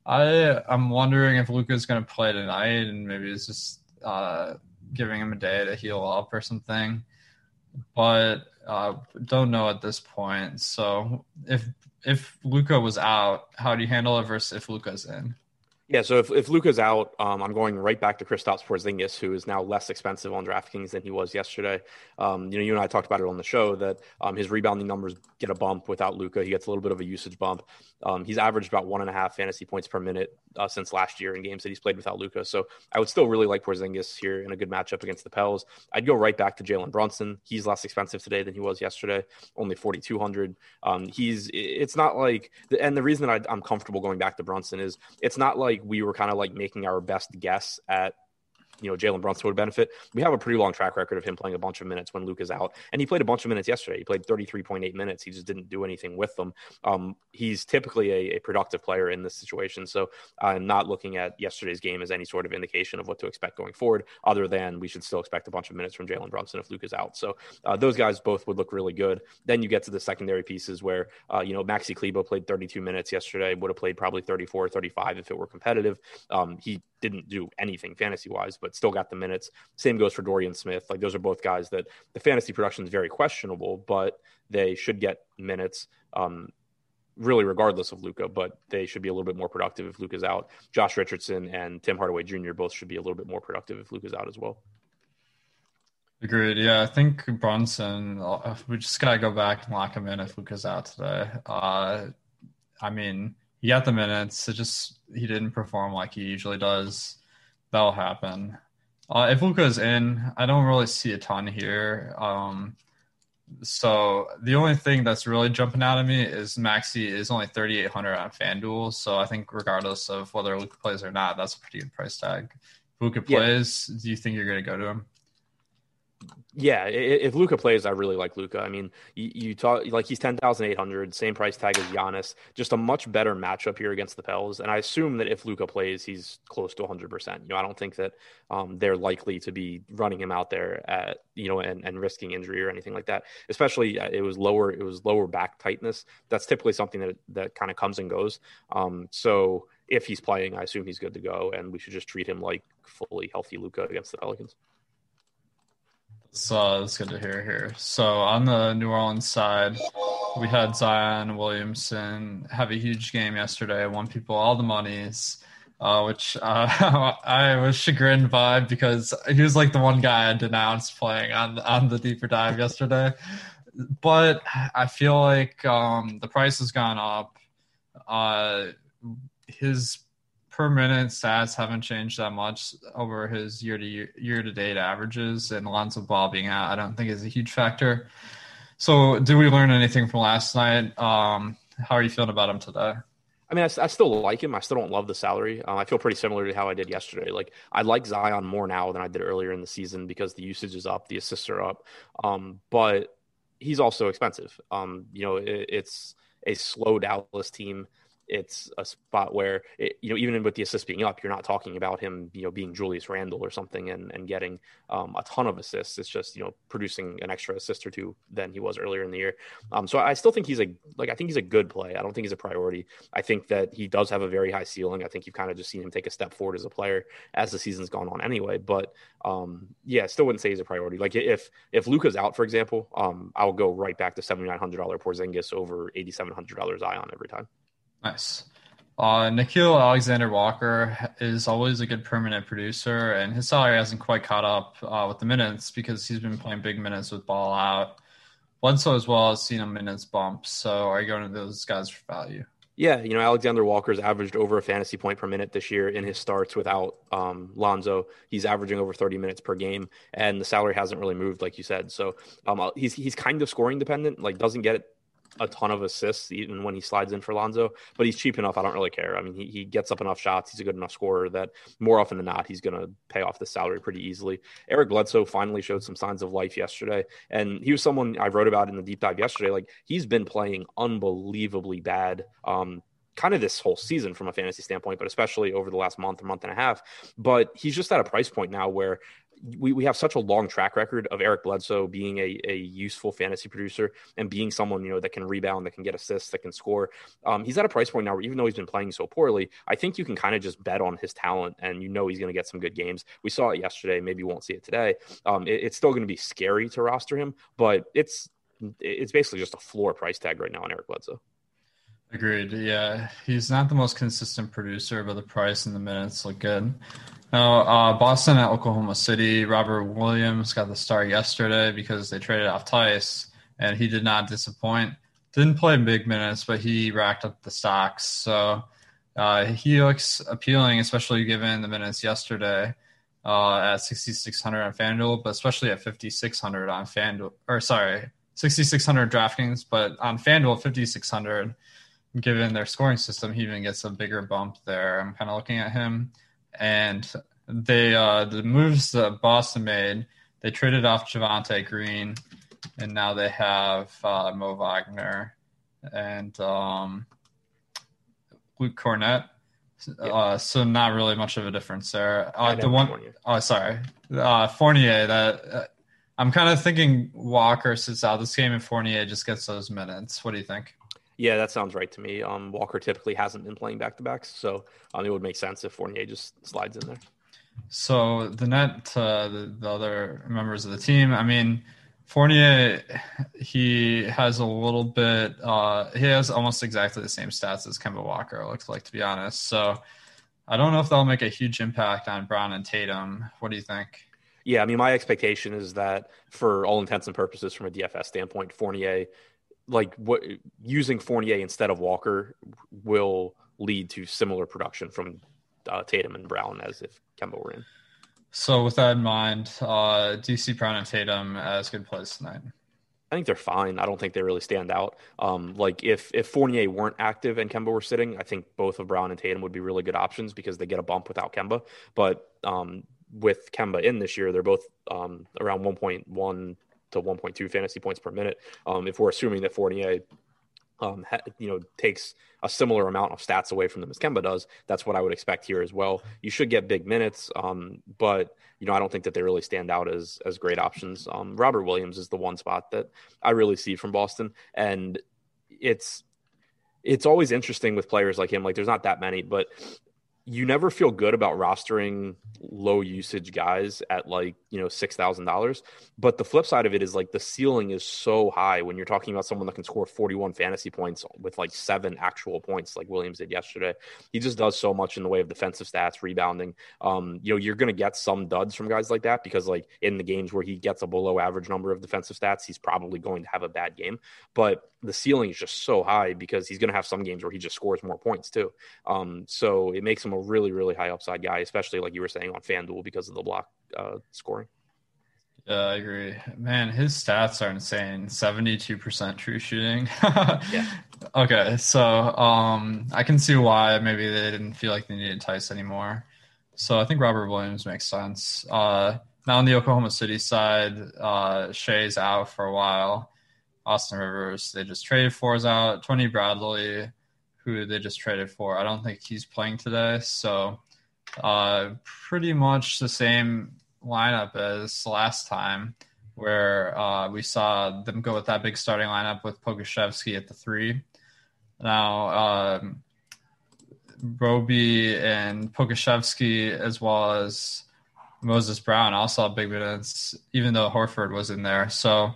I, I'm wondering if Luka's going to play tonight and maybe it's just uh, giving him a day to heal up or something. But uh, don't know at this point. So if if Luka was out, how do you handle it versus if Luka's in? Yeah, so if, if Luka's out, um, I'm going right back to Kristaps Porzingis, who is now less expensive on DraftKings than he was yesterday. Um, you know, you and I talked about it on the show that um, his rebounding numbers get a bump without Luka. He gets a little bit of a usage bump. Um, he's averaged about one and a half fantasy points per minute uh, since last year in games that he's played without Luka. So I would still really like Porzingis here in a good matchup against the Pels. I'd go right back to Jalen Brunson. He's less expensive today than he was yesterday, only forty-two hundred. Um, he's it's not like, and the reason that I, I'm comfortable going back to Brunson is it's not like we were kind of like making our best guess at, you know, Jalen Brunson would benefit. We have a pretty long track record of him playing a bunch of minutes when Luka's out, and he played a bunch of minutes yesterday. He played thirty-three point eight minutes. He just didn't do anything with them. Um, he's typically a, a productive player in this situation, so I'm not looking at yesterday's game as any sort of indication of what to expect going forward, other than we should still expect a bunch of minutes from Jalen Brunson if Luka's out. So uh, those guys both would look really good. Then you get to the secondary pieces where, uh, you know, Maxi Klebo played thirty-two minutes yesterday, would have played probably thirty-four or thirty-five if it were competitive. Um, he didn't do anything fantasy-wise, but still got the minutes. Same goes for Dorian Smith. Like, those are both guys that the fantasy production is very questionable, but they should get minutes um, really regardless of Luka, but they should be a little bit more productive if Luka's out. Josh Richardson and Tim Hardaway Junior both should be a little bit more productive if Luka's out as well. Agreed. Yeah, I think Brunson, we just got to go back and lock him in if Luka's out today. Uh, I mean, he got the minutes. It just, he didn't perform like he usually does. That'll happen. Uh, if Luka's in, I don't really see a ton here. Um, so the only thing that's really jumping out at me is Maxi is only thirty-eight hundred on FanDuel. So I think regardless of whether Luka plays or not, that's a pretty good price tag. If Luka plays, yeah. Do you think you're going to go to him? Yeah, if Luka plays, I really like Luka. I mean, you, you talk like he's ten thousand eight hundred, same price tag as Giannis, just a much better matchup here against the Pels. And I assume that if Luka plays, he's close to one hundred percent. You know, I don't think that um, they're likely to be running him out there at, you know, and, and risking injury or anything like that. Especially uh, it was lower, it was lower back tightness. That's typically something that that kind of comes and goes. Um, so if he's playing, I assume he's good to go, and we should just treat him like fully healthy Luka against the Pelicans. So that's good to hear here. So on the New Orleans side, we had Zion Williamson have a huge game yesterday. Won people all the monies, uh, which uh, I was chagrined by because he was like the one guy I denounced playing on, on the deeper dive yesterday. But I feel like um, the price has gone up. Uh, his per minute stats haven't changed that much over his year to year, year to date averages, and Lonzo Ball being out, I don't think is a huge factor. So did we learn anything from last night? Um, How are you feeling about him today? I mean, I, I still like him. I still don't love the salary. Um, I feel pretty similar to how I did yesterday. Like, I like Zion more now than I did earlier in the season because the usage is up, the assists are up. Um, but he's also expensive. Um, you know, it, it's a slow Dallas team. It's a spot where, it, you know, even with the assists being up, you're not talking about him, you know, being Julius Randle or something and, and getting um, a ton of assists. It's just, you know, producing an extra assist or two than he was earlier in the year. Um, so I still think he's a, like, I think he's a good play. I don't think he's a priority. I think that he does have a very high ceiling. I think you've kind of just seen him take a step forward as a player as the season's gone on anyway. But um, yeah, still wouldn't say he's a priority. Like if, if Luka's out, for example, um, I'll go right back to seven thousand nine hundred dollars Porzingis over eight thousand seven hundred dollars Zion every time. Nice. Uh, Nickeil Alexander-Walker is always a good permanent producer, and his salary hasn't quite caught up uh, with the minutes because he's been playing big minutes with ball out. Bledsoe as well has seen a minutes bump, so are you going to those guys for value? Yeah, you know, Alexander Walker's averaged over a fantasy point per minute this year in his starts without um, Lonzo. He's averaging over thirty minutes per game, and the salary hasn't really moved, like you said. So um, he's he's kind of scoring dependent, like doesn't get it a ton of assists even when he slides in for Lonzo, but he's cheap enough. I don't really care. I mean, he, he gets up enough shots. He's a good enough scorer that more often than not, he's going to pay off the salary pretty easily. Eric Bledsoe finally showed some signs of life yesterday. And he was someone I wrote about in the deep dive yesterday. Like he's been playing unbelievably bad, um, kind of this whole season from a fantasy standpoint, but especially over the last month or month and a half, but he's just at a price point now where We we have such a long track record of Eric Bledsoe being a, a useful fantasy producer and being someone, you know, that can rebound, that can get assists, that can score. Um, he's at a price point now where even though he's been playing so poorly, I think you can kind of just bet on his talent and you know he's going to get some good games. We saw it yesterday. Maybe you won't see it today. Um, it, it's still going to be scary to roster him, but it's it's basically just a floor price tag right now on Eric Bledsoe. Agreed. Yeah, he's not the most consistent producer, but the price and the minutes look good. Now, uh, Boston at Oklahoma City, Robert Williams got the start yesterday because they traded off Tice, and he did not disappoint. Didn't play big minutes, but he racked up the stocks. So uh, he looks appealing, especially given the minutes yesterday uh, at sixty-six hundred on FanDuel, but especially at fifty-six hundred on FanDuel. Or sorry, sixty-six hundred DraftKings, but on FanDuel, fifty-six hundred. Given their scoring system, he even gets a bigger bump there. I'm kind of looking at him. And they uh, the moves that Boston made, they traded off Javonte Green, and now they have uh, Mo Wagner and um, Luke Cornett. Yeah. Uh, so not really much of a difference there. Uh, the one, Fournier. Oh, sorry. Uh, Fournier. That uh, I'm kind of thinking Walker sits out this game, and Fournier just gets those minutes. What do you think? Yeah, that sounds right to me. Um, Walker typically hasn't been playing back-to-backs, so um, it would make sense if Fournier just slides in there. So the net, uh, the, the other members of the team, I mean, Fournier, he has a little bit uh, – he has almost exactly the same stats as Kemba Walker, looks like, to be honest. So I don't know if that'll make a huge impact on Brown and Tatum. What do you think? Yeah, I mean, my expectation is that for all intents and purposes from a D F S standpoint, Fournier – like what using Fournier instead of Walker will lead to similar production from uh, Tatum and Brown as if Kemba were in. So with that in mind, uh, do you see Brown and Tatum as good plays tonight? I think they're fine. I don't think they really stand out. Um, like if, if Fournier weren't active and Kemba were sitting, I think both of Brown and Tatum would be really good options because they get a bump without Kemba. But um, with Kemba in this year, they're both um, around one point one to one point two fantasy points per minute. Um, if we're assuming that Fournier, um, ha, you know, takes a similar amount of stats away from them as Kemba does, that's what I would expect here as well. You should get big minutes, um, but you know, I don't think that they really stand out as as great options. Um, Robert Williams is the one spot that I really see from Boston, and it's it's always interesting with players like him. Like, there's not that many, but you never feel good about rostering low usage guys at like, you know, six thousand dollars. But the flip side of it is like the ceiling is so high when you're talking about someone that can score forty-one fantasy points with like seven actual points, like Williams did yesterday. He just does so much in the way of defensive stats, rebounding. Um, you know, you're going to get some duds from guys like that because like in the games where he gets a below average number of defensive stats, he's probably going to have a bad game, but the ceiling is just so high because he's going to have some games where he just scores more points too. Um, so it makes him a really, really high upside guy, especially like you were saying on FanDuel because of the block uh, scoring. Yeah, I agree. Man, his stats are insane. seventy-two percent true shooting. Yeah. Okay, so um, I can see why maybe they didn't feel like they needed Tice anymore. So I think Robert Williams makes sense. Uh, now on the Oklahoma City side, uh, Shea's out for a while. Austin Rivers, they just traded for, is out. Tony Bradley, who they just traded for, I don't think he's playing today. So uh, pretty much the same lineup as last time, where uh, we saw them go with that big starting lineup with Pokuševski at the three. Now, um, Roby and Pokuševski, as well as Moses Brown, also have big minutes, even though Horford was in there. So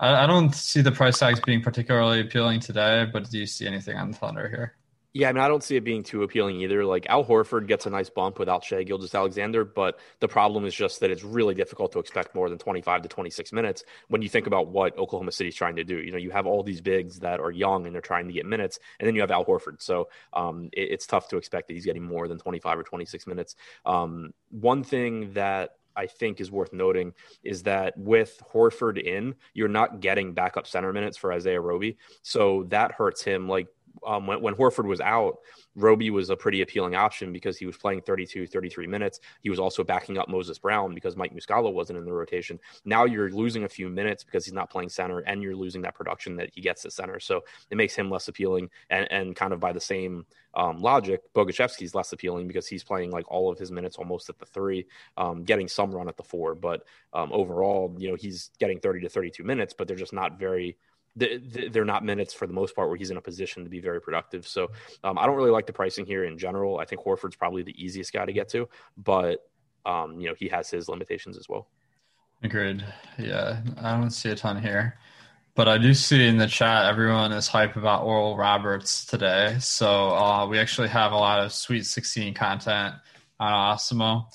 I, I don't see the price tags being particularly appealing today, but do you see anything on the Thunder here? Yeah, I mean, I don't see it being too appealing either. Like, Al Horford gets a nice bump without Shai Gilgeous-Alexander, but the problem is just that it's really difficult to expect more than twenty-five to twenty-six minutes when you think about what Oklahoma City's trying to do. You know, you have all these bigs that are young and they're trying to get minutes, and then you have Al Horford. So um, it, it's tough to expect that he's getting more than twenty-five or twenty-six minutes. Um, one thing that I think is worth noting is that with Horford in, you're not getting backup center minutes for Isaiah Roby. So that hurts him. Like, Um, when, when Horford was out, Roby was a pretty appealing option because he was playing thirty-two, thirty-three minutes. He was also backing up Moses Brown because Mike Muscala wasn't in the rotation. Now you're losing a few minutes because he's not playing center, and you're losing that production that he gets at center. So it makes him less appealing. And, and kind of by the same um, logic, Boguševski's less appealing because he's playing like all of his minutes almost at the three, um, getting some run at the four. But um, overall, you know, he's getting thirty to thirty-two minutes, but they're just not very – they're not minutes for the most part where he's in a position to be very productive. So um, I don't really like the pricing here in general. I think Horford's probably the easiest guy to get to, but um, you know, he has his limitations as well. Agreed. Yeah. I don't see a ton here, but I do see in the chat, everyone is hype about Oral Roberts today. So uh, we actually have a lot of Sweet sixteen content on Awesemo.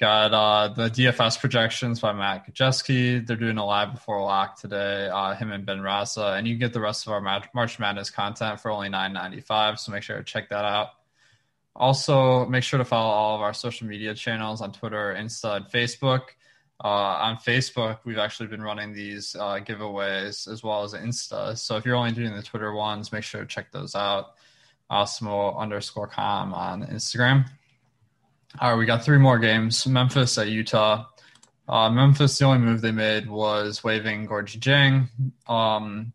Got uh, the D F S projections by Matt Kajeski. They're doing a live before lock today, uh, him and Ben Raza. And you can get the rest of our March Madness content for only nine ninety-five, so make sure to check that out. Also, make sure to follow all of our social media channels on Twitter, Insta, and Facebook. Uh, on Facebook, we've actually been running these uh, giveaways as well as Insta. So if you're only doing the Twitter ones, make sure to check those out. Awesemo underscore com on Instagram. All right, we got three more games. Memphis at Utah. Uh, Memphis, the only move they made was waiving Gorgui Dieng. Um,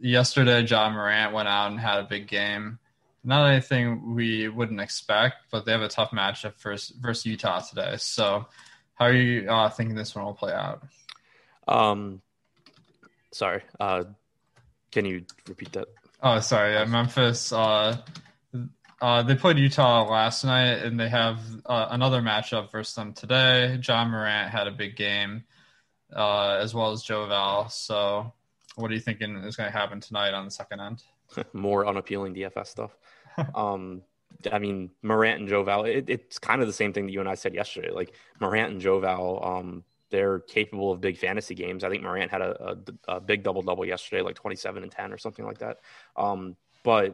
yesterday, John Morant went out and had a big game. Not anything we wouldn't expect, but they have a tough matchup versus, versus Utah today. So how are you uh, thinking this one will play out? Um, sorry. Uh, can you repeat that? Oh, sorry. Yeah, Memphis... Uh, Uh, they played Utah last night, and they have uh, another matchup versus them today. John Morant had a big game, uh, as well as Joe Val. So what are you thinking is going to happen tonight on the second end? More unappealing D F S stuff. Um, I mean, Morant and Joe Val, it, it's kind of the same thing that you and I said yesterday. Like, Morant and Joe Val, um, they're capable of big fantasy games. I think Morant had a, a, a big double-double yesterday, like twenty-seven and ten or something like that. Um, but...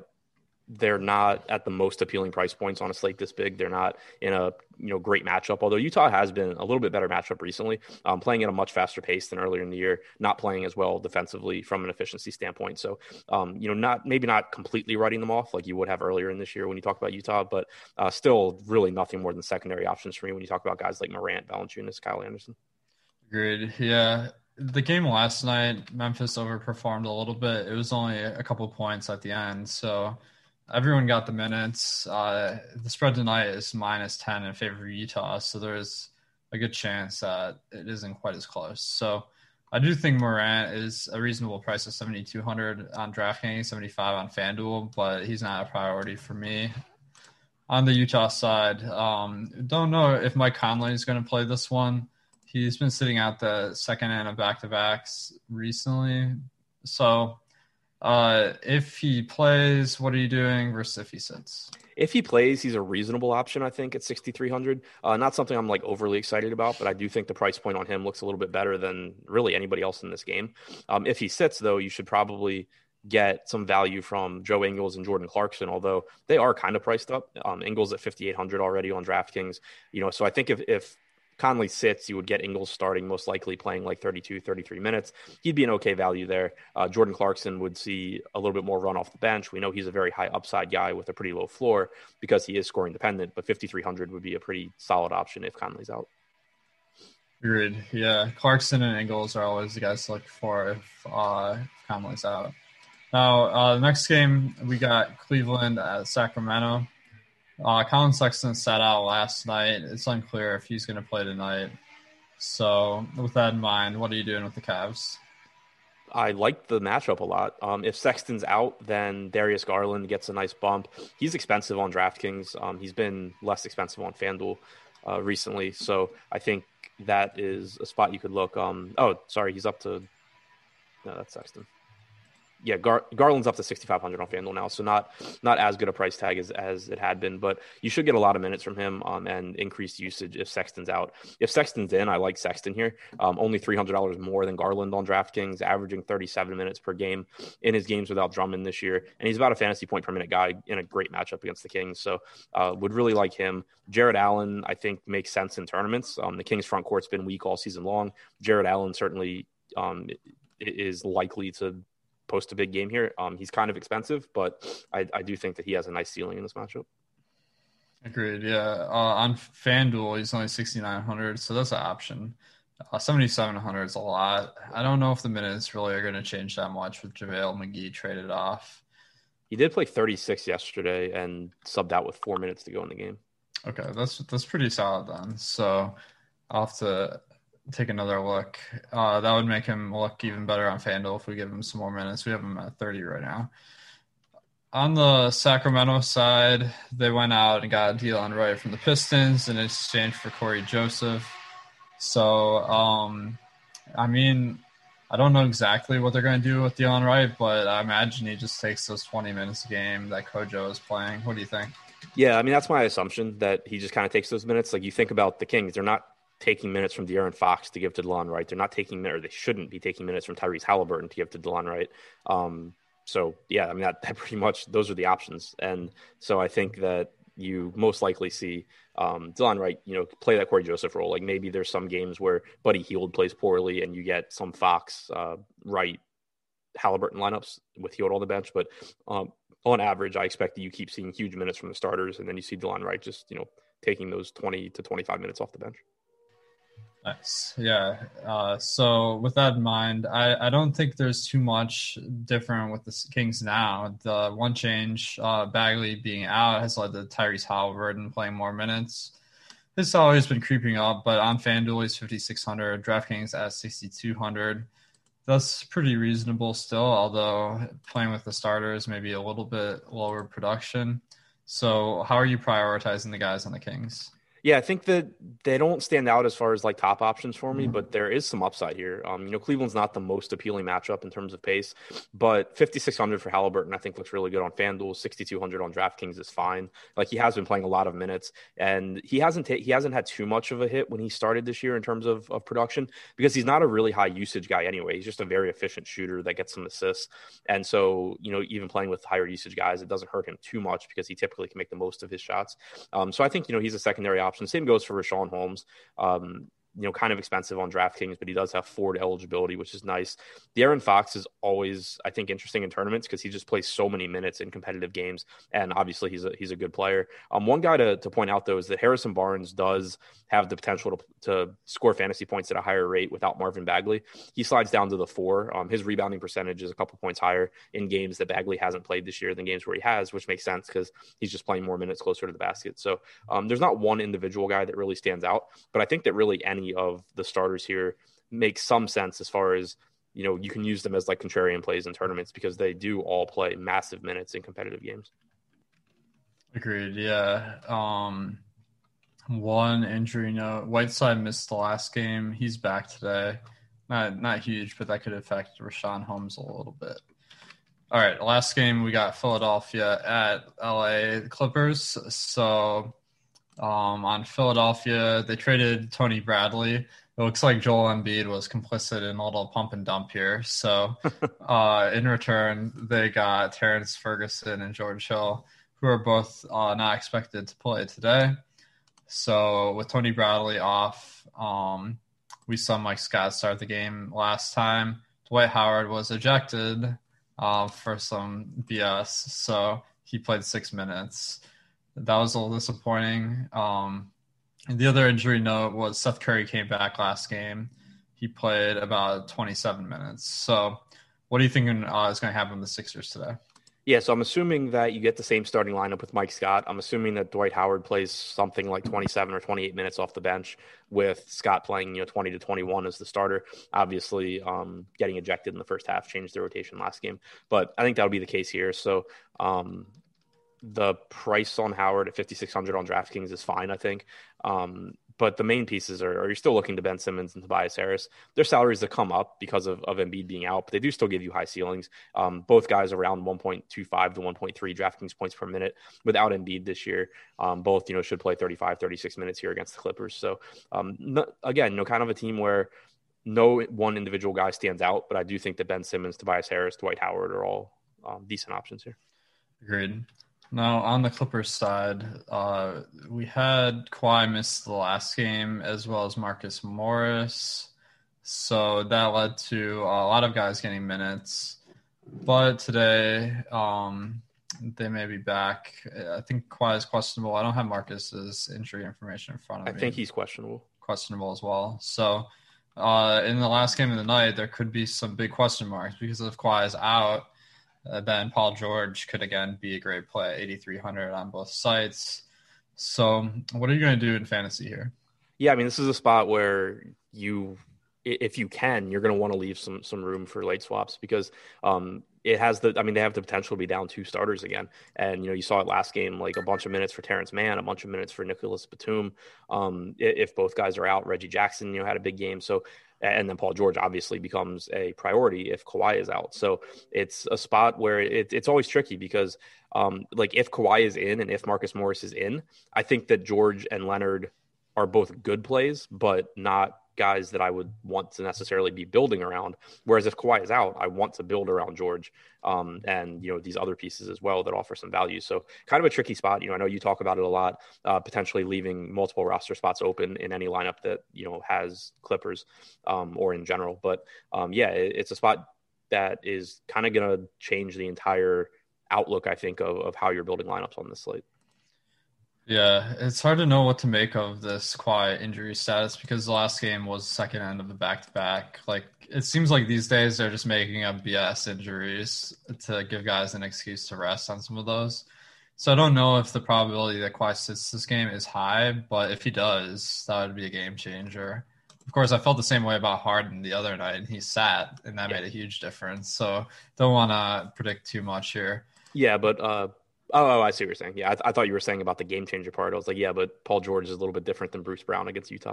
they're not at the most appealing price points on a slate this big. They're not in a you know great matchup, although Utah has been a little bit better matchup recently, um, playing at a much faster pace than earlier in the year, not playing as well defensively from an efficiency standpoint. So, um, you know, not maybe not completely writing them off like you would have earlier in this year when you talk about Utah, but uh, still really nothing more than secondary options for me when you talk about guys like Morant, Valanciunas, Kyle Anderson. Agreed. Yeah. The game last night, Memphis overperformed a little bit. It was only a couple points at the end, so everyone got the minutes. Uh, the spread tonight is minus ten in favor of Utah, so there's a good chance that it isn't quite as close. So I do think Morant is a reasonable price of seventy-two hundred on DraftKings, seventy-five on FanDuel, but he's not a priority for me. On the Utah side, um, don't know if Mike Conley is going to play this one. He's been sitting out the second end of back-to-backs recently, so... Uh, if he plays, what are you doing versus if he sits? If he plays, he's a reasonable option, I think, at sixty-three hundred. Uh, not something I'm, like, overly excited about, but I do think the price point on him looks a little bit better than really anybody else in this game. Um, if he sits, though, you should probably get some value from Joe Ingles and Jordan Clarkson, although they are kind of priced up. Um, Ingles at fifty-eight hundred already on DraftKings. You know, so I think if, if – Conley sits, you would get Ingles starting, most likely playing like thirty-two, thirty-three minutes. He'd be an okay value there. Uh, Jordan Clarkson would see a little bit more run off the bench. We know he's a very high upside guy with a pretty low floor because he is scoring dependent, but fifty-three hundred would be a pretty solid option if Conley's out. Agreed. Yeah, Clarkson and Ingles are always the guys to look for if uh, Conley's out. Now, uh, the next game, we got Cleveland at Sacramento. Uh, Colin Sexton sat out last night. It's unclear if he's going to play tonight. So with that in mind, what are you doing with the Cavs? I like the matchup a lot. Um, if Sexton's out, then Darius Garland gets a nice bump. He's expensive on DraftKings. Um, he's been less expensive on FanDuel uh, recently. So I think that is a spot you could look. Um, oh, sorry. He's up to – no, that's Sexton. Yeah, Gar- Garland's up to sixty-five hundred on FanDuel now, so not not as good a price tag as, as it had been, but you should get a lot of minutes from him um, and increased usage if Sexton's out. If Sexton's in, I like Sexton here. Um, only three hundred dollars more than Garland on DraftKings, averaging thirty-seven minutes per game in his games without Drummond this year, and he's about a fantasy point per minute guy in a great matchup against the Kings, so uh, would really like him. Jared Allen, I think, makes sense in tournaments. Um, the Kings front court's been weak all season long. Jared Allen certainly um, is likely to post a big game here. Um, he's kind of expensive, but I, I do think that he has a nice ceiling in this matchup. Agreed. Yeah. Uh, on FanDuel, he's only sixty-nine hundred, so that's an option. Uh, seventy-seven hundred is a lot. I don't know if the minutes really are going to change that much with JaVale McGee traded off. He did play thirty-six yesterday and subbed out with four minutes to go in the game. Okay, that's that's pretty solid then. So I'll have to take another look. Uh, that would make him look even better on FanDuel if we give him some more minutes. We have him at thirty right now. On the Sacramento side, they went out and got Delon Wright from the Pistons in exchange for Corey Joseph. So, um, I mean, I don't know exactly what they're going to do with Delon Wright, but I imagine he just takes those twenty minutes a game that Kojo is playing. What do you think? Yeah, I mean, that's my assumption, that he just kind of takes those minutes. Like, you think about the Kings, they're not taking minutes from De'Aaron Fox to give to Delon Wright. They're not taking, or they shouldn't be taking minutes from Tyrese Halliburton to give to Delon Wright. Um, so yeah, I mean, that, that pretty much, those are the options. And so I think that you most likely see um, Delon Wright, you know, play that Corey Joseph role. Like, maybe there's some games where Buddy Hield plays poorly and you get some Fox, uh, Wright, Halliburton lineups with Hield on the bench. But um, on average, I expect that you keep seeing huge minutes from the starters. And then you see Delon Wright just, you know, taking those twenty to twenty-five minutes off the bench. Nice. Yeah. Uh, so with that in mind, I, I don't think there's too much different with the Kings now. The one change, uh, Bagley being out, has led to Tyrese Halliburton playing more minutes. His salary has been creeping up, but on FanDuel, he's fifty-six hundred, DraftKings at sixty-two hundred. That's pretty reasonable still, although playing with the starters may be a little bit lower production. So how are you prioritizing the guys on the Kings? Yeah, I think that they don't stand out as far as like top options for me, but there is some upside here. Um, you know, Cleveland's not the most appealing matchup in terms of pace, but fifty-six hundred for Halliburton, I think, looks really good on FanDuel. sixty-two hundred on DraftKings is fine. Like, he has been playing a lot of minutes, and he hasn't ta- he hasn't had too much of a hit when he started this year in terms of, of production, because he's not a really high usage guy anyway. He's just a very efficient shooter that gets some assists. And so, you know, even playing with higher usage guys, it doesn't hurt him too much because he typically can make the most of his shots. Um, so I think, you know, he's a secondary option. Option. Same goes for Rashawn Holmes. Um, you know, kind of expensive on DraftKings, but he does have forward eligibility, which is nice. De'Aaron Fox is always, I think, interesting in tournaments because he just plays so many minutes in competitive games, and obviously he's a, he's a good player. Um, one guy to, to point out, though, is that Harrison Barnes does have the potential to, to score fantasy points at a higher rate without Marvin Bagley. He slides down to the four. Um, his rebounding percentage is a couple points higher in games that Bagley hasn't played this year than games where he has, which makes sense because he's just playing more minutes closer to the basket. So um, there's not one individual guy that really stands out, but I think that really any of the starters here makes some sense as far as, you know, you can use them as like contrarian plays in tournaments because they do all play massive minutes in competitive games. Agreed. Yeah. Um, one injury note: Whiteside missed the last game. He's back today. Not not huge, but that could affect Rashawn Holmes a little bit. All right. Last game, we got Philadelphia at L A Clippers. So Um, on Philadelphia, they traded Tony Bradley. It looks like Joel Embiid was complicit in a little pump and dump here. So uh, in return, they got Terrence Ferguson and George Hill, who are both uh, not expected to play today. So with Tony Bradley off, um, we saw Mike Scott start the game last time. Dwight Howard was ejected uh, for some B S, so he played six minutes. That was a little disappointing. Um, and the other injury note was Seth Curry came back last game. He played about twenty-seven minutes. So what do you think uh, is going to happen with the Sixers today? Yeah, so I'm assuming that you get the same starting lineup with Mike Scott. I'm assuming that Dwight Howard plays something like twenty-seven or twenty-eight minutes off the bench, with Scott playing, you know, twenty to twenty-one as the starter. Obviously, um, getting ejected in the first half changed the rotation last game, but I think that would be the case here. So um, the price on Howard at fifty-six hundred on DraftKings is fine, I think. Um, But the main pieces are, are you're still looking to Ben Simmons and Tobias Harris. Their salaries have come up because of, of Embiid being out, but they do still give you high ceilings. Um, both guys around one point two five to one point three DraftKings points per minute without Embiid this year. Um, both, you know, should play thirty-five, thirty-six minutes here against the Clippers. So um, no, again, you know, kind of a team where no one individual guy stands out, but I do think that Ben Simmons, Tobias Harris, Dwight Howard are all um, decent options here. Agreed. Now, on the Clippers side, uh, we had Kawhi miss the last game, as well as Marcus Morris. So that led to a lot of guys getting minutes. But today, um, they may be back. I think Kawhi is questionable. I don't have Marcus's injury information in front of me. I think he's questionable. Questionable as well. So uh, in the last game of the night, there could be some big question marks, because if Kawhi is out, Uh, then Paul George could, again, be a great play, eighty-three hundred on both sites. So what are you going to do in fantasy here? Yeah, I mean, this is a spot where you, if you can, you're going to want to leave some some room for late swaps, because um, it has the, I mean, they have the potential to be down two starters again. And, you know, you saw it last game, like a bunch of minutes for Terrence Mann, a bunch of minutes for Nicholas Batum. Um, if both guys are out, Reggie Jackson, you know, had a big game. So, and then Paul George obviously becomes a priority if Kawhi is out. So it's a spot where it, it's always tricky, because um, like if Kawhi is in and if Marcus Morris is in, I think that George and Leonard are both good plays, but not guys that I would want to necessarily be building around. Whereas if Kawhi is out, I want to build around George um, and, you know, these other pieces as well that offer some value. So kind of a tricky spot. You know, I know you talk about it a lot, uh, potentially leaving multiple roster spots open in any lineup that, you know, has Clippers um, or in general. But um, yeah, it, it's a spot that is kind of going to change the entire outlook, I think, of, of how you're building lineups on this slate. Yeah, it's hard to know what to make of this Kawhi injury status, because the last game was the second end of the back-to-back. Like, it seems like these days they're just making up B S injuries to give guys an excuse to rest on some of those. So I don't know if the probability that Kawhi sits this game is high, but if he does, that would be a game changer. Of course, I felt the same way about Harden the other night, and he sat, and that yeah. made a huge difference. So don't want to predict too much here. Yeah, but uh... – Oh, I see what you're saying. Yeah, I, th- I thought you were saying about the game changer part. I was like, yeah, but Paul George is a little bit different than Bruce Brown against Utah.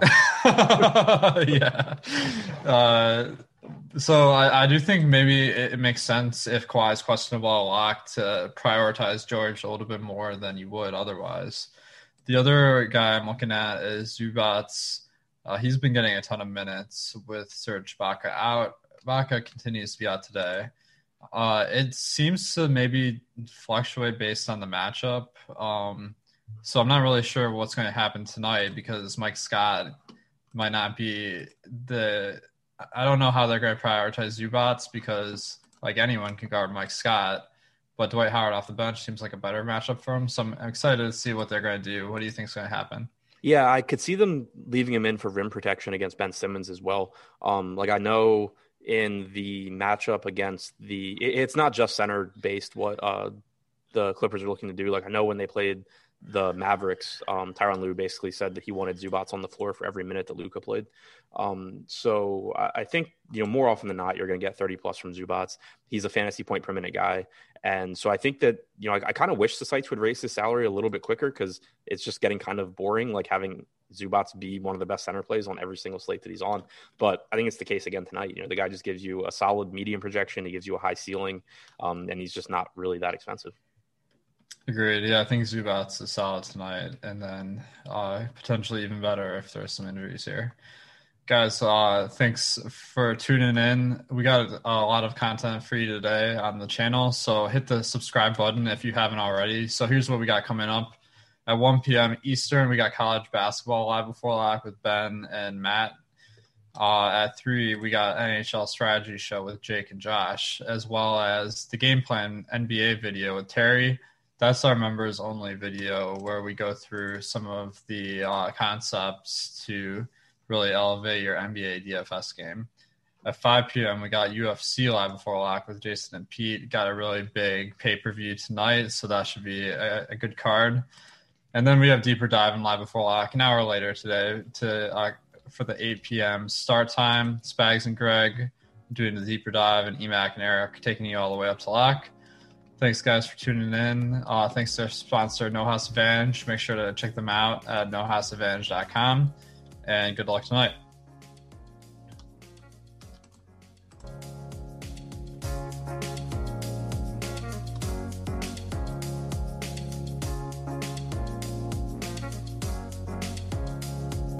yeah. Uh, so I, I do think maybe it makes sense if Kawhi is questionable a lot to prioritize George a little bit more than you would otherwise. The other guy I'm looking at is Zubats. Uh, he's been getting a ton of minutes with Serge Ibaka out. Ibaka continues to be out today. Uh, it seems to maybe fluctuate based on the matchup. Um, so I'm not really sure what's going to happen tonight, because Mike Scott might not be the – I don't know how they're going to prioritize Zubats, because, like, anyone can guard Mike Scott. But Dwight Howard off the bench seems like a better matchup for him. So I'm excited to see what they're going to do. What do you think is going to happen? Yeah, I could see them leaving him in for rim protection against Ben Simmons as well. Um, like, I know – in the matchup against the, it's not just center based what uh, the Clippers are looking to do. Like, I know when they played the Mavericks, um, Tyronn Lue basically said that he wanted Zubats on the floor for every minute that Luka played. Um, so I think, you know, more often than not, you're going to get thirty plus from Zubats. He's a fantasy point per minute guy. And so I think that, you know, I, I kind of wish the sites would raise his salary a little bit quicker, because it's just getting kind of boring, like having Zubats be one of the best center plays on every single slate that he's on. But I think it's the case again tonight. You know, the guy just gives you a solid medium projection. He gives you a high ceiling, um, and he's just not really that expensive. Agreed. Yeah, I think Zubats is solid tonight, and then uh, potentially even better if there's some injuries here. Guys, uh, thanks for tuning in. We got a lot of content for you today on the channel, so hit the subscribe button if you haven't already. So here's what we got coming up. at one p.m. Eastern. We got college basketball live before lock with Ben and Matt. Uh, at three, we got N H L strategy show with Jake and Josh, as well as the game plan N B A video with Terry. That's our members only video where we go through some of the uh, concepts to really elevate your N B A D F S game. At five p.m., we got U F C live before lock with Jason and Pete. Got a really big pay-per-view tonight, so that should be a, a good card. And then we have deeper dive and live before lock an hour later today to uh, for the eight p.m. start time. Spags and Greg doing the deeper dive, and E MAC and Eric taking you all the way up to lock. Thanks, guys, for tuning in. Uh, thanks to our sponsor, No House Advantage. Make sure to check them out at no house advantage dot com. And good luck tonight.